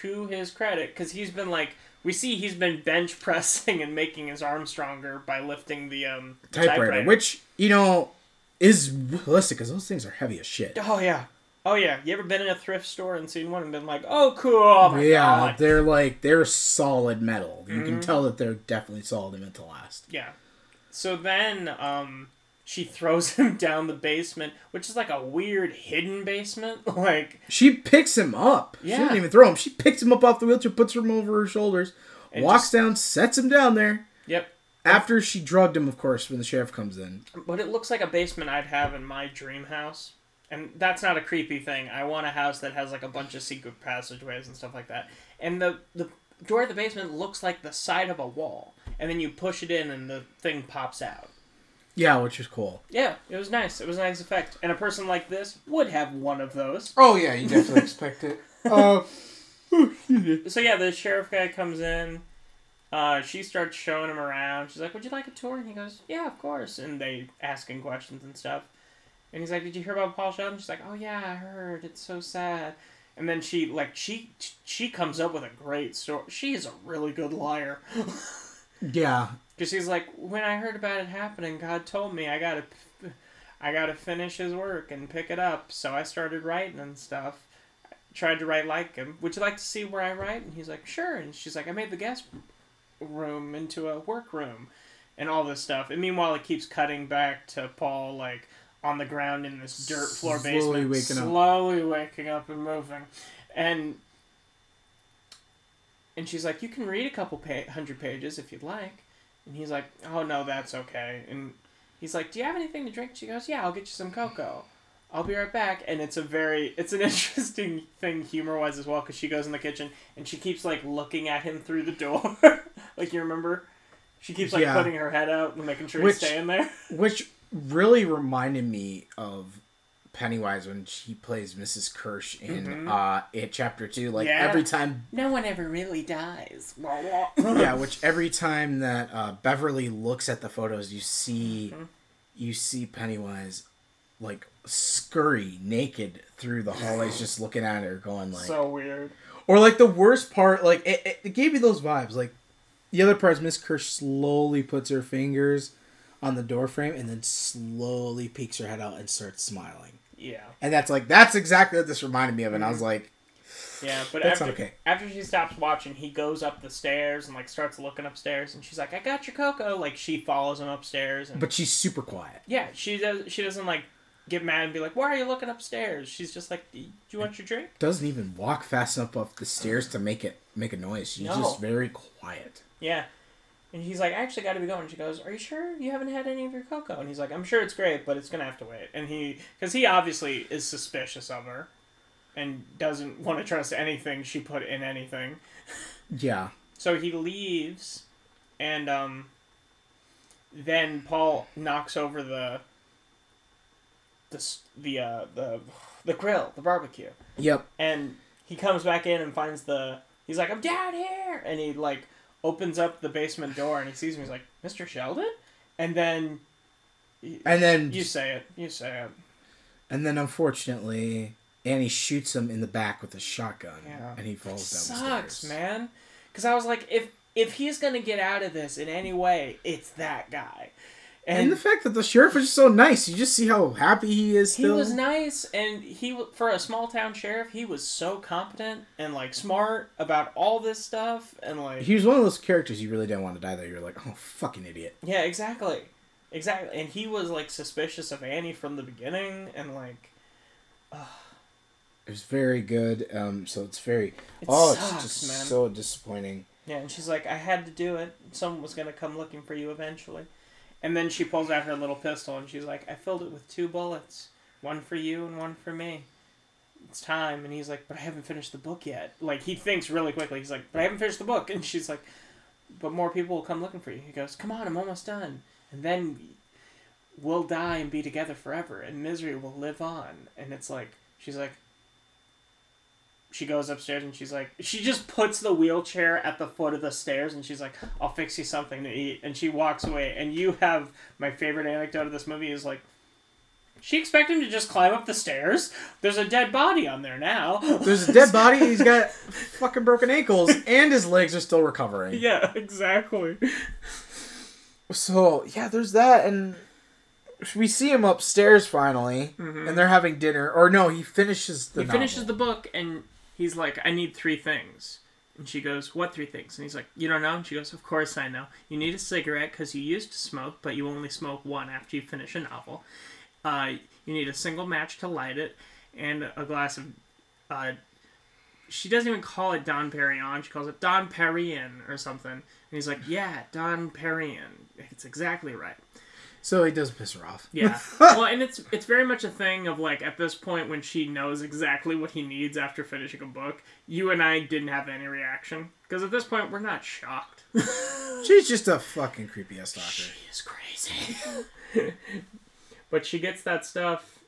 to his credit, because he's been like, we see he's been bench pressing and making his arm stronger by lifting the um the typewriter, typewriter, which, you know, is realistic because those things are heavy as shit. Oh yeah, oh yeah. You ever been in a thrift store and seen one and been like, oh cool, oh, my yeah, God. They're like they're solid metal. You mm-hmm. can tell that they're definitely solid and meant to last. Yeah. So then um she throws him down the basement, which is like a weird hidden basement. Like she picks him up. Yeah. She didn't even throw him. She picks him up off the wheelchair, puts him over her shoulders, walks just... down, sets him down there. Yep. After she drugged him, of course, when the sheriff comes in. But it looks like a basement I'd have in my dream house. And that's not a creepy thing. I want a house that has like a bunch of secret passageways and stuff like that. And the, the Door at the basement looks like the side of a wall, and then you push it in and the thing pops out. Yeah, which is cool. Yeah, it was nice. It was a nice effect. And a person like this would have one of those. Oh, yeah, you definitely expect it. Uh, so, yeah, the sheriff guy comes in. Uh, she starts showing him around. She's like, would you like a tour? And he goes, yeah, of course. And they ask him questions and stuff. And he's like, did you hear about Paul Sheldon? She's like, oh, yeah, I heard. It's so sad. And then she, like, she she comes up with a great story. She is a really good liar. Yeah. Because she's like, when I heard about it happening, God told me I gotta, I gotta finish his work and pick it up. So I started writing and stuff. I tried to write like him. Would you like to see where I write? And he's like, sure. And she's like, I made the guest room into a workroom, and all this stuff. And meanwhile, it keeps cutting back to Paul, like, on the ground in this dirt floor slowly basement. Waking slowly up. waking up and moving. And and she's like, you can read a couple pa- hundred pages if you'd like. And he's like, oh, no, that's okay. And he's like, do you have anything to drink? She goes, yeah, I'll get you some cocoa. I'll be right back. And it's a very, it's an interesting thing humor-wise as well, because she goes in the kitchen and she keeps, like, looking at him through the door. Like, you remember? She keeps, like, yeah. putting her head out and making sure which, he's staying there. Which... really reminded me of Pennywise when she plays Missus Kirsch in mm-hmm. uh, It Chapter Two. Like yeah. every time, no one ever really dies. Yeah, which every time that uh, Beverly looks at the photos, you see, mm-hmm. you see Pennywise like scurry naked through the hallways, just looking at her, going like so weird. Or like the worst part, like it, it, it gave me those vibes. Like the other part is Miss Kirsch slowly puts her fingers on the door frame and then slowly peeks her head out and starts smiling. Yeah. And that's like, that's exactly what this reminded me of. And I was like, yeah, but that's after, okay. After she stops watching, he goes up the stairs and like starts looking upstairs and she's like, I got your cocoa. Like she follows him upstairs. And, but she's super quiet. Yeah. She does. She doesn't like get mad and be like, why are you looking upstairs? She's just like, do you want your drink? Doesn't even walk fast enough up the stairs to make it, make a noise. She's no. just very quiet. Yeah. And he's like, I actually got to be going. She goes, are you sure you haven't had any of your cocoa? And he's like, I'm sure it's great, but it's going to have to wait. And he, because he obviously is suspicious of her and doesn't want to trust anything she put in anything. Yeah. So he leaves and um, then Paul knocks over the, the, the, uh, the, the grill, the barbecue. Yep. And he comes back in and finds the, he's like, I'm down here. And he like, opens up the basement door and he sees me. He's like, Mister Sheldon? And then... And then... You say it. You say it. And then, unfortunately, Annie shoots him in the back with a shotgun. Yeah. And he falls down the stairs. Sucks, man. Because I was like, if if he's going to get out of this in any way, it's that guy. And, and the fact that the sheriff is so nice. You just see how happy he is still. He was nice. And he, for a small-town sheriff, he was so competent and, like, smart about all this stuff. And like he was one of those characters you really didn't want to die there. You're like, oh, fucking idiot. Yeah, exactly. Exactly. And he was, like, suspicious of Annie from the beginning. And, like... Uh... It was very good. Um, so it's very... It oh, sucks, it's just man. so disappointing. Yeah, and she's like, I had to do it. Someone was going to come looking for you eventually. And then she pulls out her little pistol and she's like, I filled it with two bullets. One for you and one for me. It's time. And he's like, but I haven't finished the book yet. Like, he thinks really quickly. He's like, but I haven't finished the book. And she's like, but more people will come looking for you. He goes, come on, I'm almost done. And then we'll die and be together forever. And misery will live on. And it's like, she's like, she goes upstairs and she's like, she just puts the wheelchair at the foot of the stairs and she's like, I'll fix you something to eat. And she walks away. And you have my favorite anecdote of this movie is like, she expected him to just climb up the stairs. There's a dead body on there now. There's a dead body. He's got fucking broken ankles and his legs are still recovering. Yeah, exactly. So yeah, there's that. And we see him upstairs finally mm-hmm. and they're having dinner or no, he finishes the He novel. finishes the book and he's like, I need three things. And she goes, what three things? And he's like, you don't know? And she goes, of course I know. You need a cigarette because you used to smoke, but you only smoke one after you finish a novel. Uh, you need a single match to light it and a glass of... Uh, she doesn't even call it Dom Pérignon. She calls it Dom Pérignon or something. And he's like, yeah, Dom Pérignon. It's exactly right. So he does piss her off. Yeah. Well, and it's it's very much a thing of, like, at this point when she knows exactly what he needs after finishing a book, you and I didn't have any reaction. Because at this point, we're not shocked. She's just a fucking creepy-ass stalker. She is crazy. But she gets that stuff,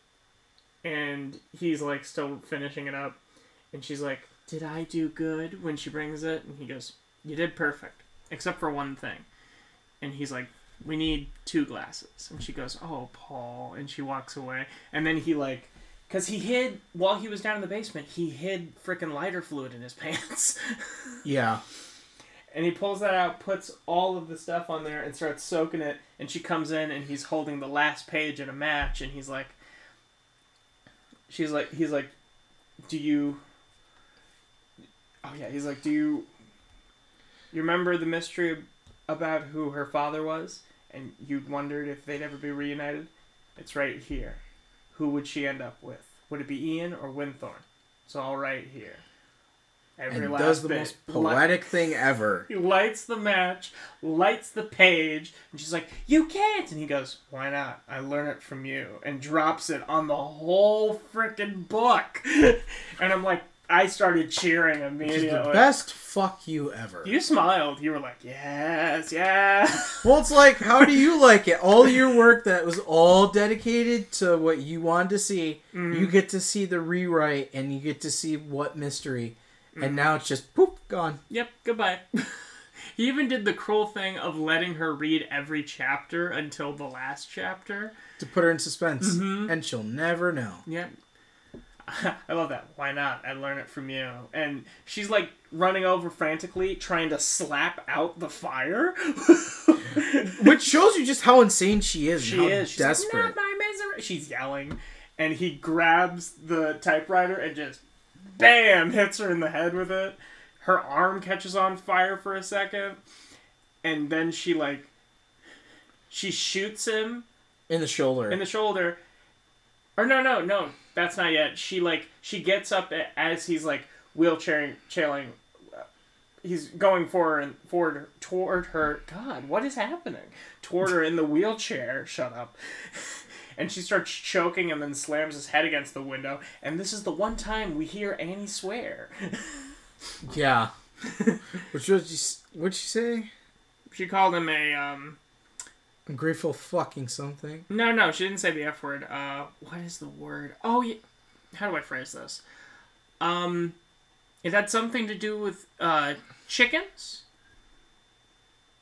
and he's, like, still finishing it up. And she's like, did I do good when she brings it? And he goes, you did perfect, except for one thing. And he's like, we need two glasses. And she goes, oh, Paul. And she walks away. And then he, like, because he hid, while he was down in the basement, he hid frickin' lighter fluid in his pants. Yeah. And he pulls that out, puts all of the stuff on there, and starts soaking it. And she comes in, and he's holding the last page in a match. And he's like, she's like, he's like, do you, oh, yeah, he's like, do you, you remember the mystery about who her father was, and you wondered if they'd ever be reunited? It's right here. Who would she end up with? Would it be Ian or Winthorne? It's all right here. Every and last does the bit. Most poetic Light- thing ever. He lights the match, lights the page, and she's like, you can't! And he goes, why not? I learn it from you. And drops it on the whole frickin' book. And I'm like, I started cheering immediately. Which is the best fuck you ever. You smiled. You were like, yes, yes. Well, it's like, how do you like it? All your work that was all dedicated to what you wanted to see, mm. you get to see the rewrite, and you get to see what mystery. Mm. And now it's just, poof, gone. Yep, goodbye. He even did the cruel thing of letting her read every chapter until the last chapter. To put her in suspense. Mm-hmm. And she'll never know. Yep. I love that. Why not? I learn it from you. And she's like running over frantically, trying to slap out the fire. Which shows you just how insane she is. She is. She's desperate. Like, not my misery. She's yelling. And he grabs the typewriter and just, bam, hits her in the head with it. Her arm catches on fire for a second. And then she like, she shoots him. In the shoulder. In the shoulder. Or no, no, no. That's not yet. She, like, she gets up as he's, like, wheelchairing, chailing, he's going forward and forward toward her. God, what is happening? Toward her in the wheelchair. Shut up. And she starts choking him and slams his head against the window. And this is the one time we hear Annie swear. Yeah. Which was, what'd she say? She called him a, um... ungrateful fucking something. No, no, she didn't say the F word. Uh, what is the word? Oh, yeah. How do I phrase this? Um, it had something to do with uh, chickens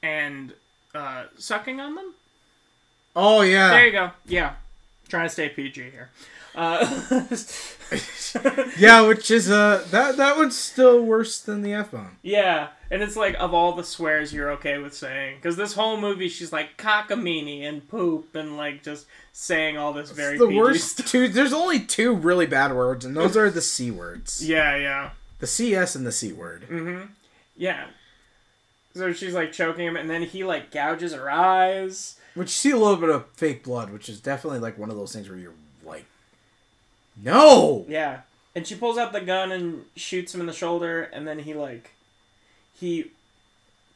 and uh, sucking on them. Oh, yeah. There you go. Yeah. Trying to stay P G here. Uh, yeah, which is, uh, that, that one's still worse than the F-bomb. Yeah, and it's like, of all the swears you're okay with saying, because this whole movie, she's like, cockamini and poop, and like, just saying all this very P G worst two. There's only two really bad words, and those are the C words. Yeah, yeah. The C S and the C word. Mm-hmm. Yeah. So she's like choking him, and then he like gouges her eyes. Which you see a little bit of fake blood, which is definitely like one of those things where you're like, no! Yeah. And she pulls out the gun and shoots him in the shoulder, and then he, like, he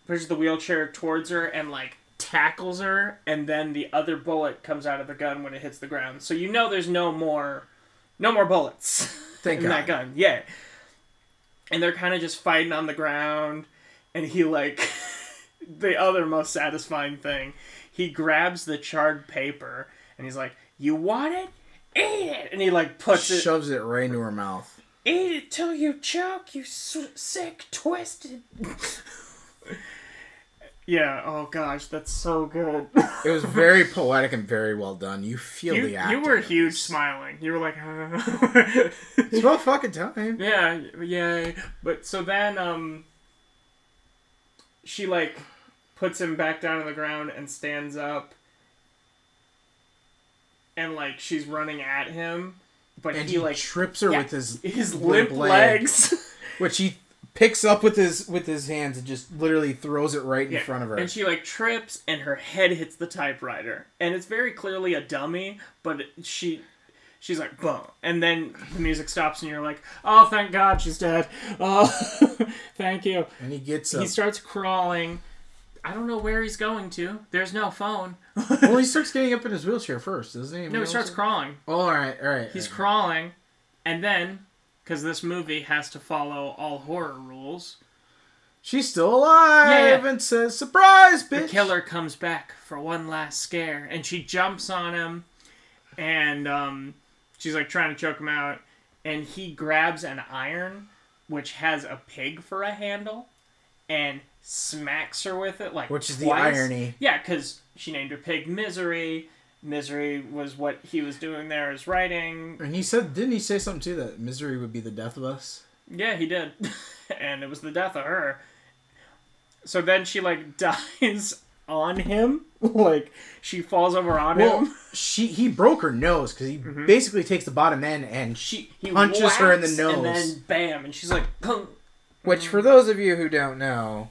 pushes the wheelchair towards her and, like, tackles her, and then the other bullet comes out of the gun when it hits the ground. So you know there's no more, no more bullets. Thank in God. That gun. Yeah. And they're kind of just fighting on the ground, and he, like, the other most satisfying thing, he grabs the charred paper, and he's like, you want it? Eat it! And he, like, puts shoves it... shoves it right into her mouth. Eat it till you choke, you s- sick, twisted... Yeah, oh gosh, that's so good. It was very poetic and very well done. You feel you, the acting. You were huge smiling. You were like... Uh. It's about fucking time. Yeah, yeah. But, so then, um... she, like, puts him back down on the ground and stands up. And, like, she's running at him, but and he, he, like... trips her yeah, with his... his limp, limp legs. legs. Which he picks up with his with his hands and just literally throws it right in yeah. front of her. And she, like, trips, and her head hits the typewriter. And it's very clearly a dummy, but she... she's like, boom. And then the music stops, and you're like, oh, thank God she's dead. Oh, thank you. And he gets up. He starts crawling, I don't know where he's going to. There's no phone. Well, he starts getting up in his wheelchair first, doesn't he? No, he starts crawling. Oh, all right, all right. He's all right. crawling, and then, because this movie has to follow all horror rules. She's still alive yeah, yeah. and says, surprise, bitch! The killer comes back for one last scare, and she jumps on him, and um, she's like trying to choke him out, and he grabs an iron, which has a pig for a handle, and smacks her with it, like, which is twice. The irony. Yeah, because she named her pig Misery. Misery was what he was doing there, is writing. And he said, didn't he say something too, that misery would be the death of us? Yeah, he did. And it was the death of her. So then she, like, dies on him. Like, she falls over on well, him. She he broke her nose, because he mm-hmm. basically takes the bottom end and she he punches her in the nose. And then, bam, and she's like, pum. Which, for those of you who don't know,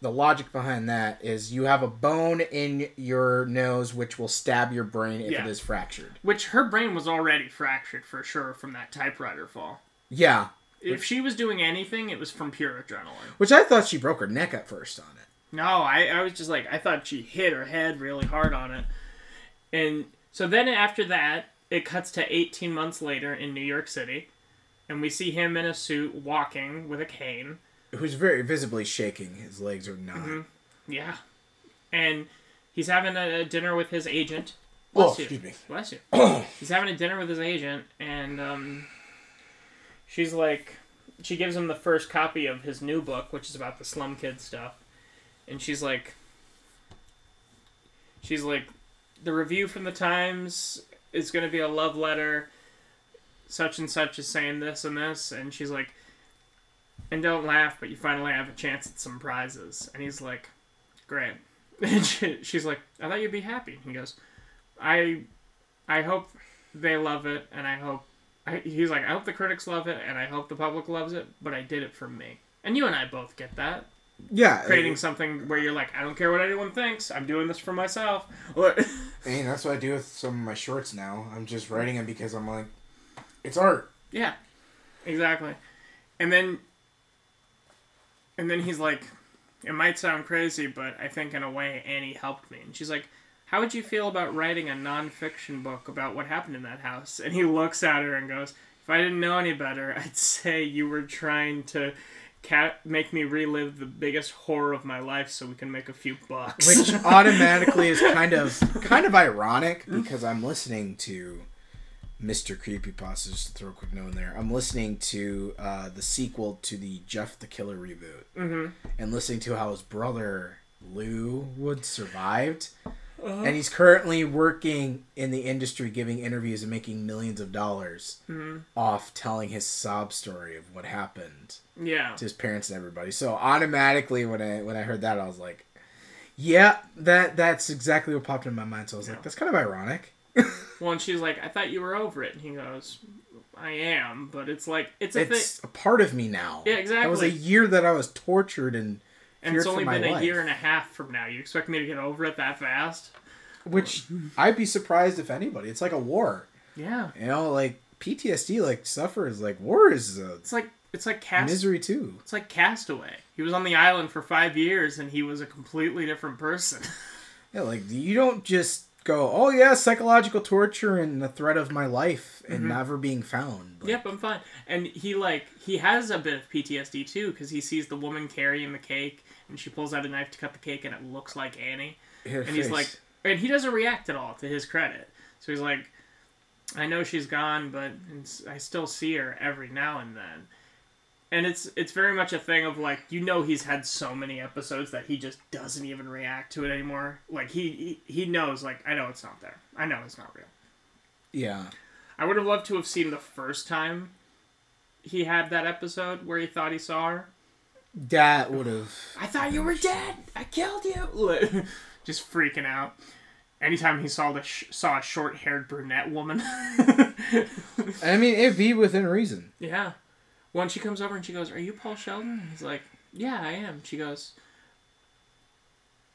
the logic behind that is you have a bone in your nose which will stab your brain if yeah. it is fractured. Which her brain was already fractured for sure from that typewriter fall. Yeah. If which, she was doing anything, it was from pure adrenaline. Which I thought she broke her neck at first on it. No, I, I was just like, I thought she hit her head really hard on it. And so then after that, it cuts to eighteen months later in New York City. And we see him in a suit walking with a cane. Who's very visibly shaking. His legs are not. Mm-hmm. Yeah. And he's having a dinner with his agent. Bless oh, you. excuse me. Bless you. He's having a dinner with his agent, and um, she's like, she gives him the first copy of his new book, which is about the slum kid stuff. And she's like, she's like, the review from the Times is going to be a love letter. Such and such is saying this and this. And she's like, and don't laugh, but you finally have a chance at some prizes. And he's like, great. And she, she's like, I thought you'd be happy. And he goes, I I hope they love it, and I hope... I, he's like, I hope the critics love it, and I hope the public loves it, but I did it for me. And you and I both get that. Yeah. Creating it, something where you're like, I don't care what anyone thinks. I'm doing this for myself. And that's what I do with some of my shorts now. I'm just writing them because I'm like, it's art. Yeah, exactly. And then... And then he's like, it might sound crazy, but I think in a way Annie helped me. And she's like, how would you feel about writing a nonfiction book about what happened in that house? And he looks at her and goes, if I didn't know any better, I'd say you were trying to cat- make me relive the biggest horror of my life so we can make a few bucks. Which automatically is kind of kind of ironic, because I'm listening to Mister Creepypasta, just to throw a quick note in there. I'm listening to uh, the sequel to the Jeff the Killer reboot. Mm-hmm. And listening to how his brother, Lou Wood, survived. Uh-huh. And he's currently working in the industry, giving interviews and making millions of dollars mm-hmm. off telling his sob story of what happened yeah. to his parents and everybody. So automatically when I when I heard that, I was like, yeah, that that's exactly what popped in my mind. So I was yeah. like, that's kind of ironic. Well, and she's like, I thought you were over it. And he goes, I am, but it's like, it's a It's thi- a part of me now. Yeah, exactly. It was a year that I was tortured and And it's only been a life. year and a half from now. You expect me to get over it that fast? Which, I'd be surprised if anybody. It's like a war. Yeah. You know, like, P T S D, like, suffers, like, war is a... It's like, it's like cast... Misery, too. It's like Castaway. He was on the island for five years, and he was a completely different person. Yeah, like, you don't just... go, oh yeah, psychological torture and the threat of my life and mm-hmm. never being found. Like, yep, I'm fine. And he like, he has a bit of P T S D too, because he sees the woman carrying the cake and she pulls out a knife to cut the cake and it looks like Annie. Her and face. He's like, and he doesn't react at all, to his credit. So he's like, I know she's gone, but I still see her every now and then. And it's it's very much a thing of, like, you know he's had so many episodes that he just doesn't even react to it anymore. Like, he he, he knows, like, I know it's not there. I know it's not real. Yeah. I would have loved to have seen the first time he had that episode where he thought he saw her. That would have... I thought you were dead! I killed you! Just freaking out. Anytime he saw the sh- saw a short-haired brunette woman. I mean, it'd be within reason. Yeah. When she comes over and she goes, are you Paul Sheldon? And he's like, yeah, I am. She goes,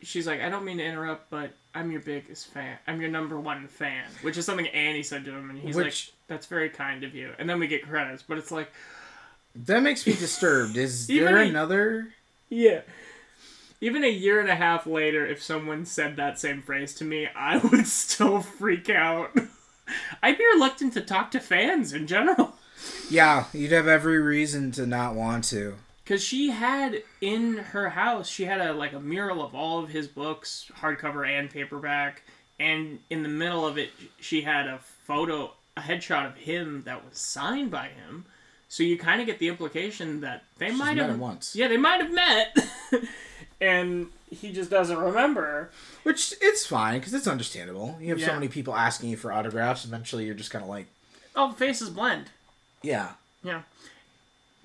she's like, I don't mean to interrupt, but I'm your biggest fan. I'm your number one fan, which is something Annie said to him. And he's which, like, that's very kind of you. And then we get credits, but it's like. That makes me disturbed. Is there he, another? Yeah. even a year and a half later, if someone said that same phrase to me, I would still freak out. I'd be reluctant to talk to fans in general. Yeah, you'd have every reason to not want to. Because she had, in her house, she had a like a mural of all of his books, hardcover and paperback, and in the middle of it, she had a photo, a headshot of him that was signed by him. So you kind of get the implication that they She's might have met him once. Yeah, they might have met, and he just doesn't remember. Which, it's fine, because it's understandable. You have yeah. so many people asking you for autographs, eventually you're just kind of like... Oh, faces blend. Yeah. Yeah.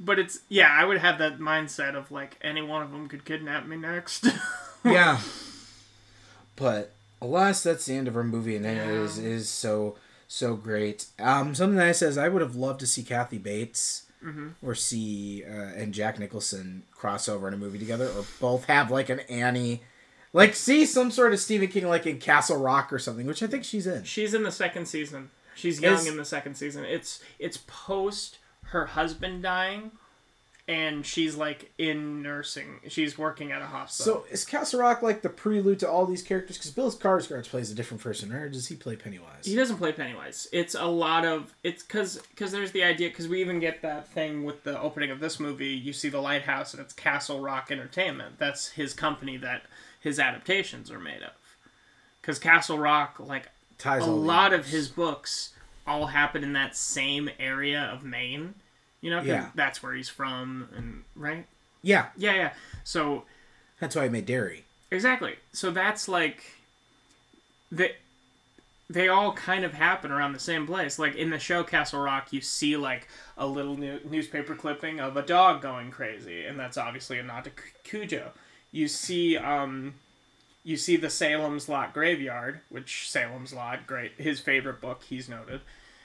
But it's... Yeah, I would have that mindset of, like, any one of them could kidnap me next. Yeah. But, alas, that's the end of her movie, and yeah. it is, is so... So great. Um, something that I says I would have loved to see Kathy Bates mm-hmm. or see uh, and Jack Nicholson crossover in a movie together, or both have like an Annie, like see some sort of Stephen King like in Castle Rock or something, which I think she's in. She's in the second season. She's young it's, in the second season. It's it's post her husband dying, and she's like in nursing. She's working at a hospital. So is Castle Rock like the prelude to all these characters? Because Bill Skarsgård plays a different person, or does he play Pennywise? He doesn't play Pennywise. It's a lot of... It's because because there's the idea... Because we even get that thing with the opening of this movie. You see the lighthouse, and it's Castle Rock Entertainment. That's his company that his adaptations are made of. Because Castle Rock, like... Ties a lot of his books all happen in that same area of Maine. You know, yeah. that's where he's from, and right? Yeah. Yeah, yeah. So... That's why he made Derry. Exactly. So that's like... They, they all kind of happen around the same place. Like, in the show Castle Rock, you see, like, a little new, newspaper clipping of a dog going crazy, and that's obviously a nod to Cujo. You see, um... You see the Salem's Lot graveyard, which Salem's Lot, great, his favorite book, he's noted...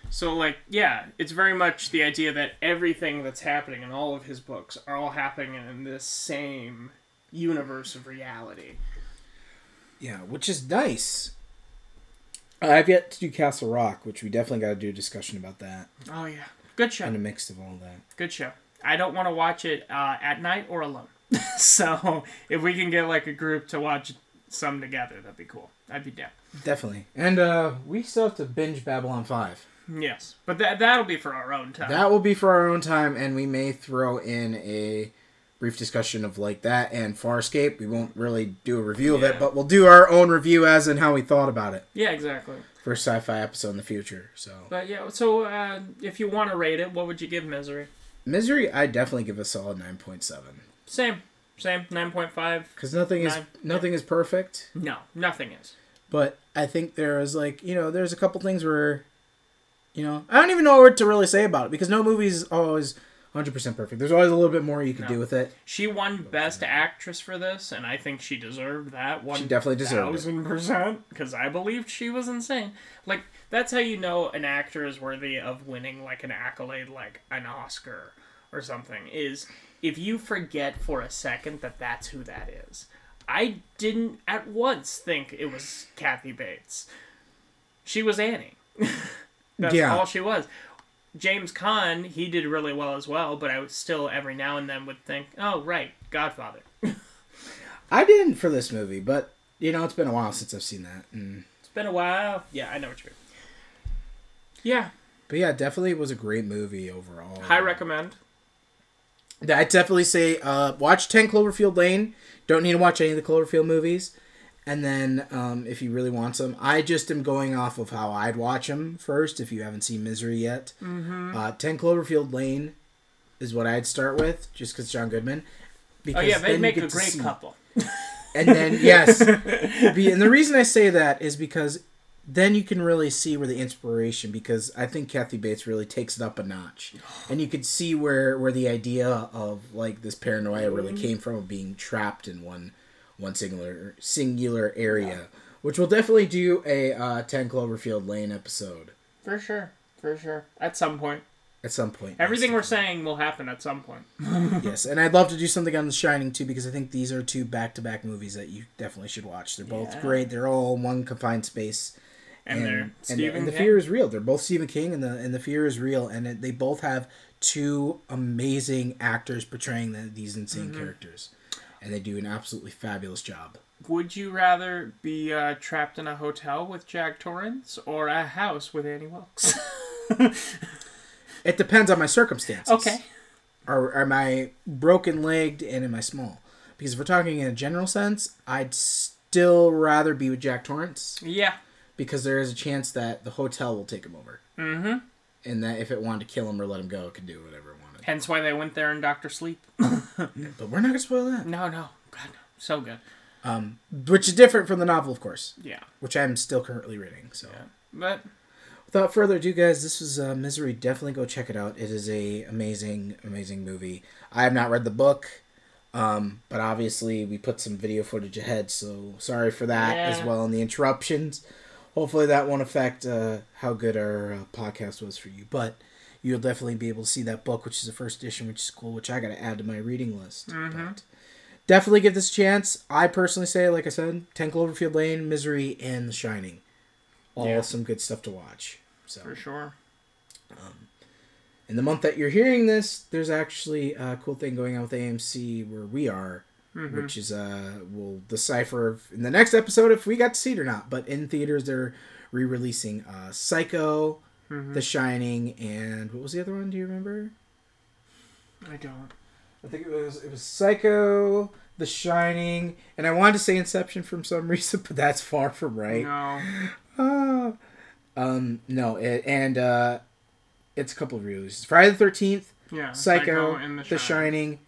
So, like, yeah, it's very much the idea that everything that's happening in all of his books are all happening in this same universe of reality. Yeah, which is nice. I've yet to do Castle Rock, which we definitely got to do a discussion about that. Oh, yeah. Good show. And a mix of all that. Good show. I don't want to watch it uh, at night or alone. So, if we can get, like, a group to watch some together, that'd be cool. I'd be down. Definitely. And uh, we still have to binge Babylon five. Yes, but that, that'll be for our own time. That will be for our own time, and we may throw in a brief discussion of like that and Farscape. We won't really do a review yeah. of it, but we'll do our own review as in how we thought about it. Yeah, exactly. For a sci-fi episode in the future. So. But yeah, so uh, if you want to rate it, what would you give Misery? Misery, I definitely give a solid nine point seven. Same, same, nine point five. Because nothing is nothing is perfect. No, nothing is. But I think there is like, you know, there's a couple things where... You know, I don't even know what to really say about it, because no movie is always one hundred percent perfect. There's always a little bit more you could no. do with it. She won Best Actress for this, and I think she deserved that one. She definitely deserved it. one thousand percent, because I believed she was insane. Like, that's how you know an actor is worthy of winning, like, an accolade, like an Oscar or something, is if you forget for a second that that's who that is. I didn't at once think it was Kathy Bates. She was Annie. That's yeah. all she was. James Caan, he did really well as well, but I would still every now and then would think, oh, right, Godfather. I didn't for this movie, but, you know, it's been a while since I've seen that. And... It's been a while. Yeah, I know what you mean. Yeah. But yeah, definitely was a great movie overall. I recommend. I definitely say uh, watch ten Cloverfield Lane. Don't need to watch any of the Cloverfield movies. And then, um, if you really want some, I just am going off of how I'd watch them first, if you haven't seen Misery yet. Mm-hmm. Uh, ten Cloverfield Lane is what I'd start with, just because John Goodman. Because oh, yeah, they'd make a great couple. And then, yes. And the reason I say that is because then you can really see where the inspiration, because I think Kathy Bates really takes it up a notch. And you could see where, where the idea of, like, this paranoia really came from, of being trapped in one... One singular singular area, yeah. which we'll definitely do a uh, ten Cloverfield Lane episode. For sure. For sure. At some point. At some point. Everything we're saying will happen at some point. Yes, and I'd love to do something on The Shining, too, because I think these are two back-to-back movies that you definitely should watch. They're both yeah. great. They're all in one confined space. And, and they're Stephen And, and the fear is real. They're both Stephen King, and the, and the fear is real. And it, they both have two amazing actors portraying the, these insane mm-hmm. characters. and they do an absolutely fabulous job. Would you rather be uh, trapped in a hotel with Jack Torrance or a house with Annie Wilkes? It depends on my circumstances. Okay. Are, are my broken-legged and am I small? Because if we're talking in a general sense, I'd still rather be with Jack Torrance. Yeah. Because there is a chance that the hotel will take him over. Mm-hmm. And that if it wanted to kill him or let him go, it could do whatever it wanted. Hence why they went there in Doctor Sleep. But we're not going to spoil that. No, no. God, no. So good. Um, which is different from the novel, of course. Yeah. Which I'm still currently reading, so. Yeah. But... without further ado, guys, this is uh, Misery. Definitely go check it out. It is a amazing, amazing movie. I have not read the book, um, but obviously we put some video footage ahead, so sorry for that yeah. as well and the interruptions. Hopefully that won't affect uh, how good our uh, podcast was for you, but you'll definitely be able to see that book, which is the first edition, which is cool, which I got to add to my reading list. Mm-hmm. But definitely give this a chance. I personally say, like I said, ten Cloverfield Lane, Misery, and The Shining. All yeah. some good stuff to watch. So, for sure. Um, in the month that you're hearing this, there's actually a cool thing going on with A M C where we are, mm-hmm. which is uh, we'll decipher in the next episode if we got to see it or not. But in theaters, they're re-releasing uh, Psycho, mm-hmm. The Shining, and what was the other one? Do you remember? I don't. I think it was it was Psycho, The Shining, and I wanted to say Inception for some reason, but that's far from right. No. Uh, um, no, it, and uh, it's a couple of releases. Friday the thirteenth, yeah, Psycho, Psycho and The, the Shining. Shining,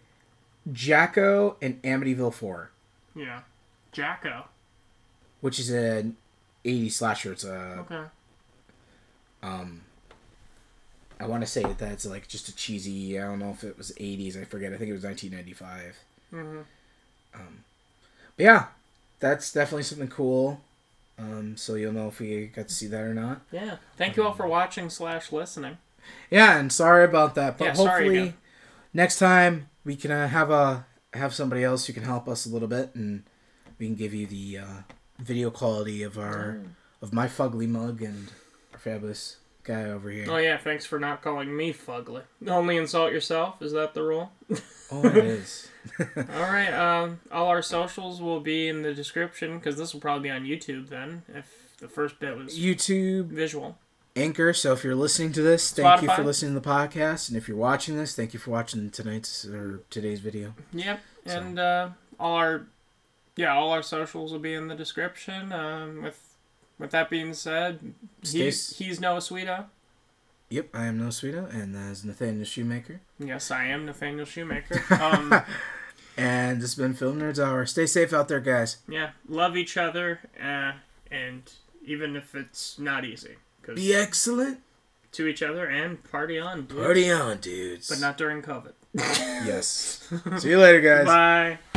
Jacko, and Amityville four. Yeah. Jacko? Which is an eighties slasher. It's a... Okay. Um, I want to say that that's like just a cheesy, I don't know if it was eighties, I forget. I think it was nineteen ninety-five. Mm-hmm. Um, but yeah, that's definitely something cool. Um, so you'll know if we got to see that or not. Yeah. Thank you all for watching slash listening. Yeah, and sorry about that. But yeah, hopefully sorry, next time we can uh, have a have somebody else who can help us a little bit, and we can give you the uh, video quality of our oh. of my fugly mug and our fabulous guy over here. Oh yeah, thanks for not calling me fugly. Only insult yourself. Is that the rule? Oh, it is. All right. Um, all our socials will be in the description because this will probably be on YouTube then. If the first bit was YouTube visual, Anchor. So if you're listening to this, thank Spotify. You for listening to the podcast, and if you're watching this, thank you for watching tonight's or today's video. Yep. So. And uh, all our yeah, all our socials will be in the description. Um, with with that being said, he's, he's Noah Sweeto. Yep, I am Noah Sweeto, and that is Nathaniel Shoemaker. Yes, I am Nathaniel Shoemaker. Um, and this has been Film Nerds Hour. Stay safe out there, guys. Yeah, love each other, uh, and even if it's not easy. 'Cause be excellent to each other and party on, dudes. Party on, dudes. But not during COVID. Yes. See you later, guys. Bye.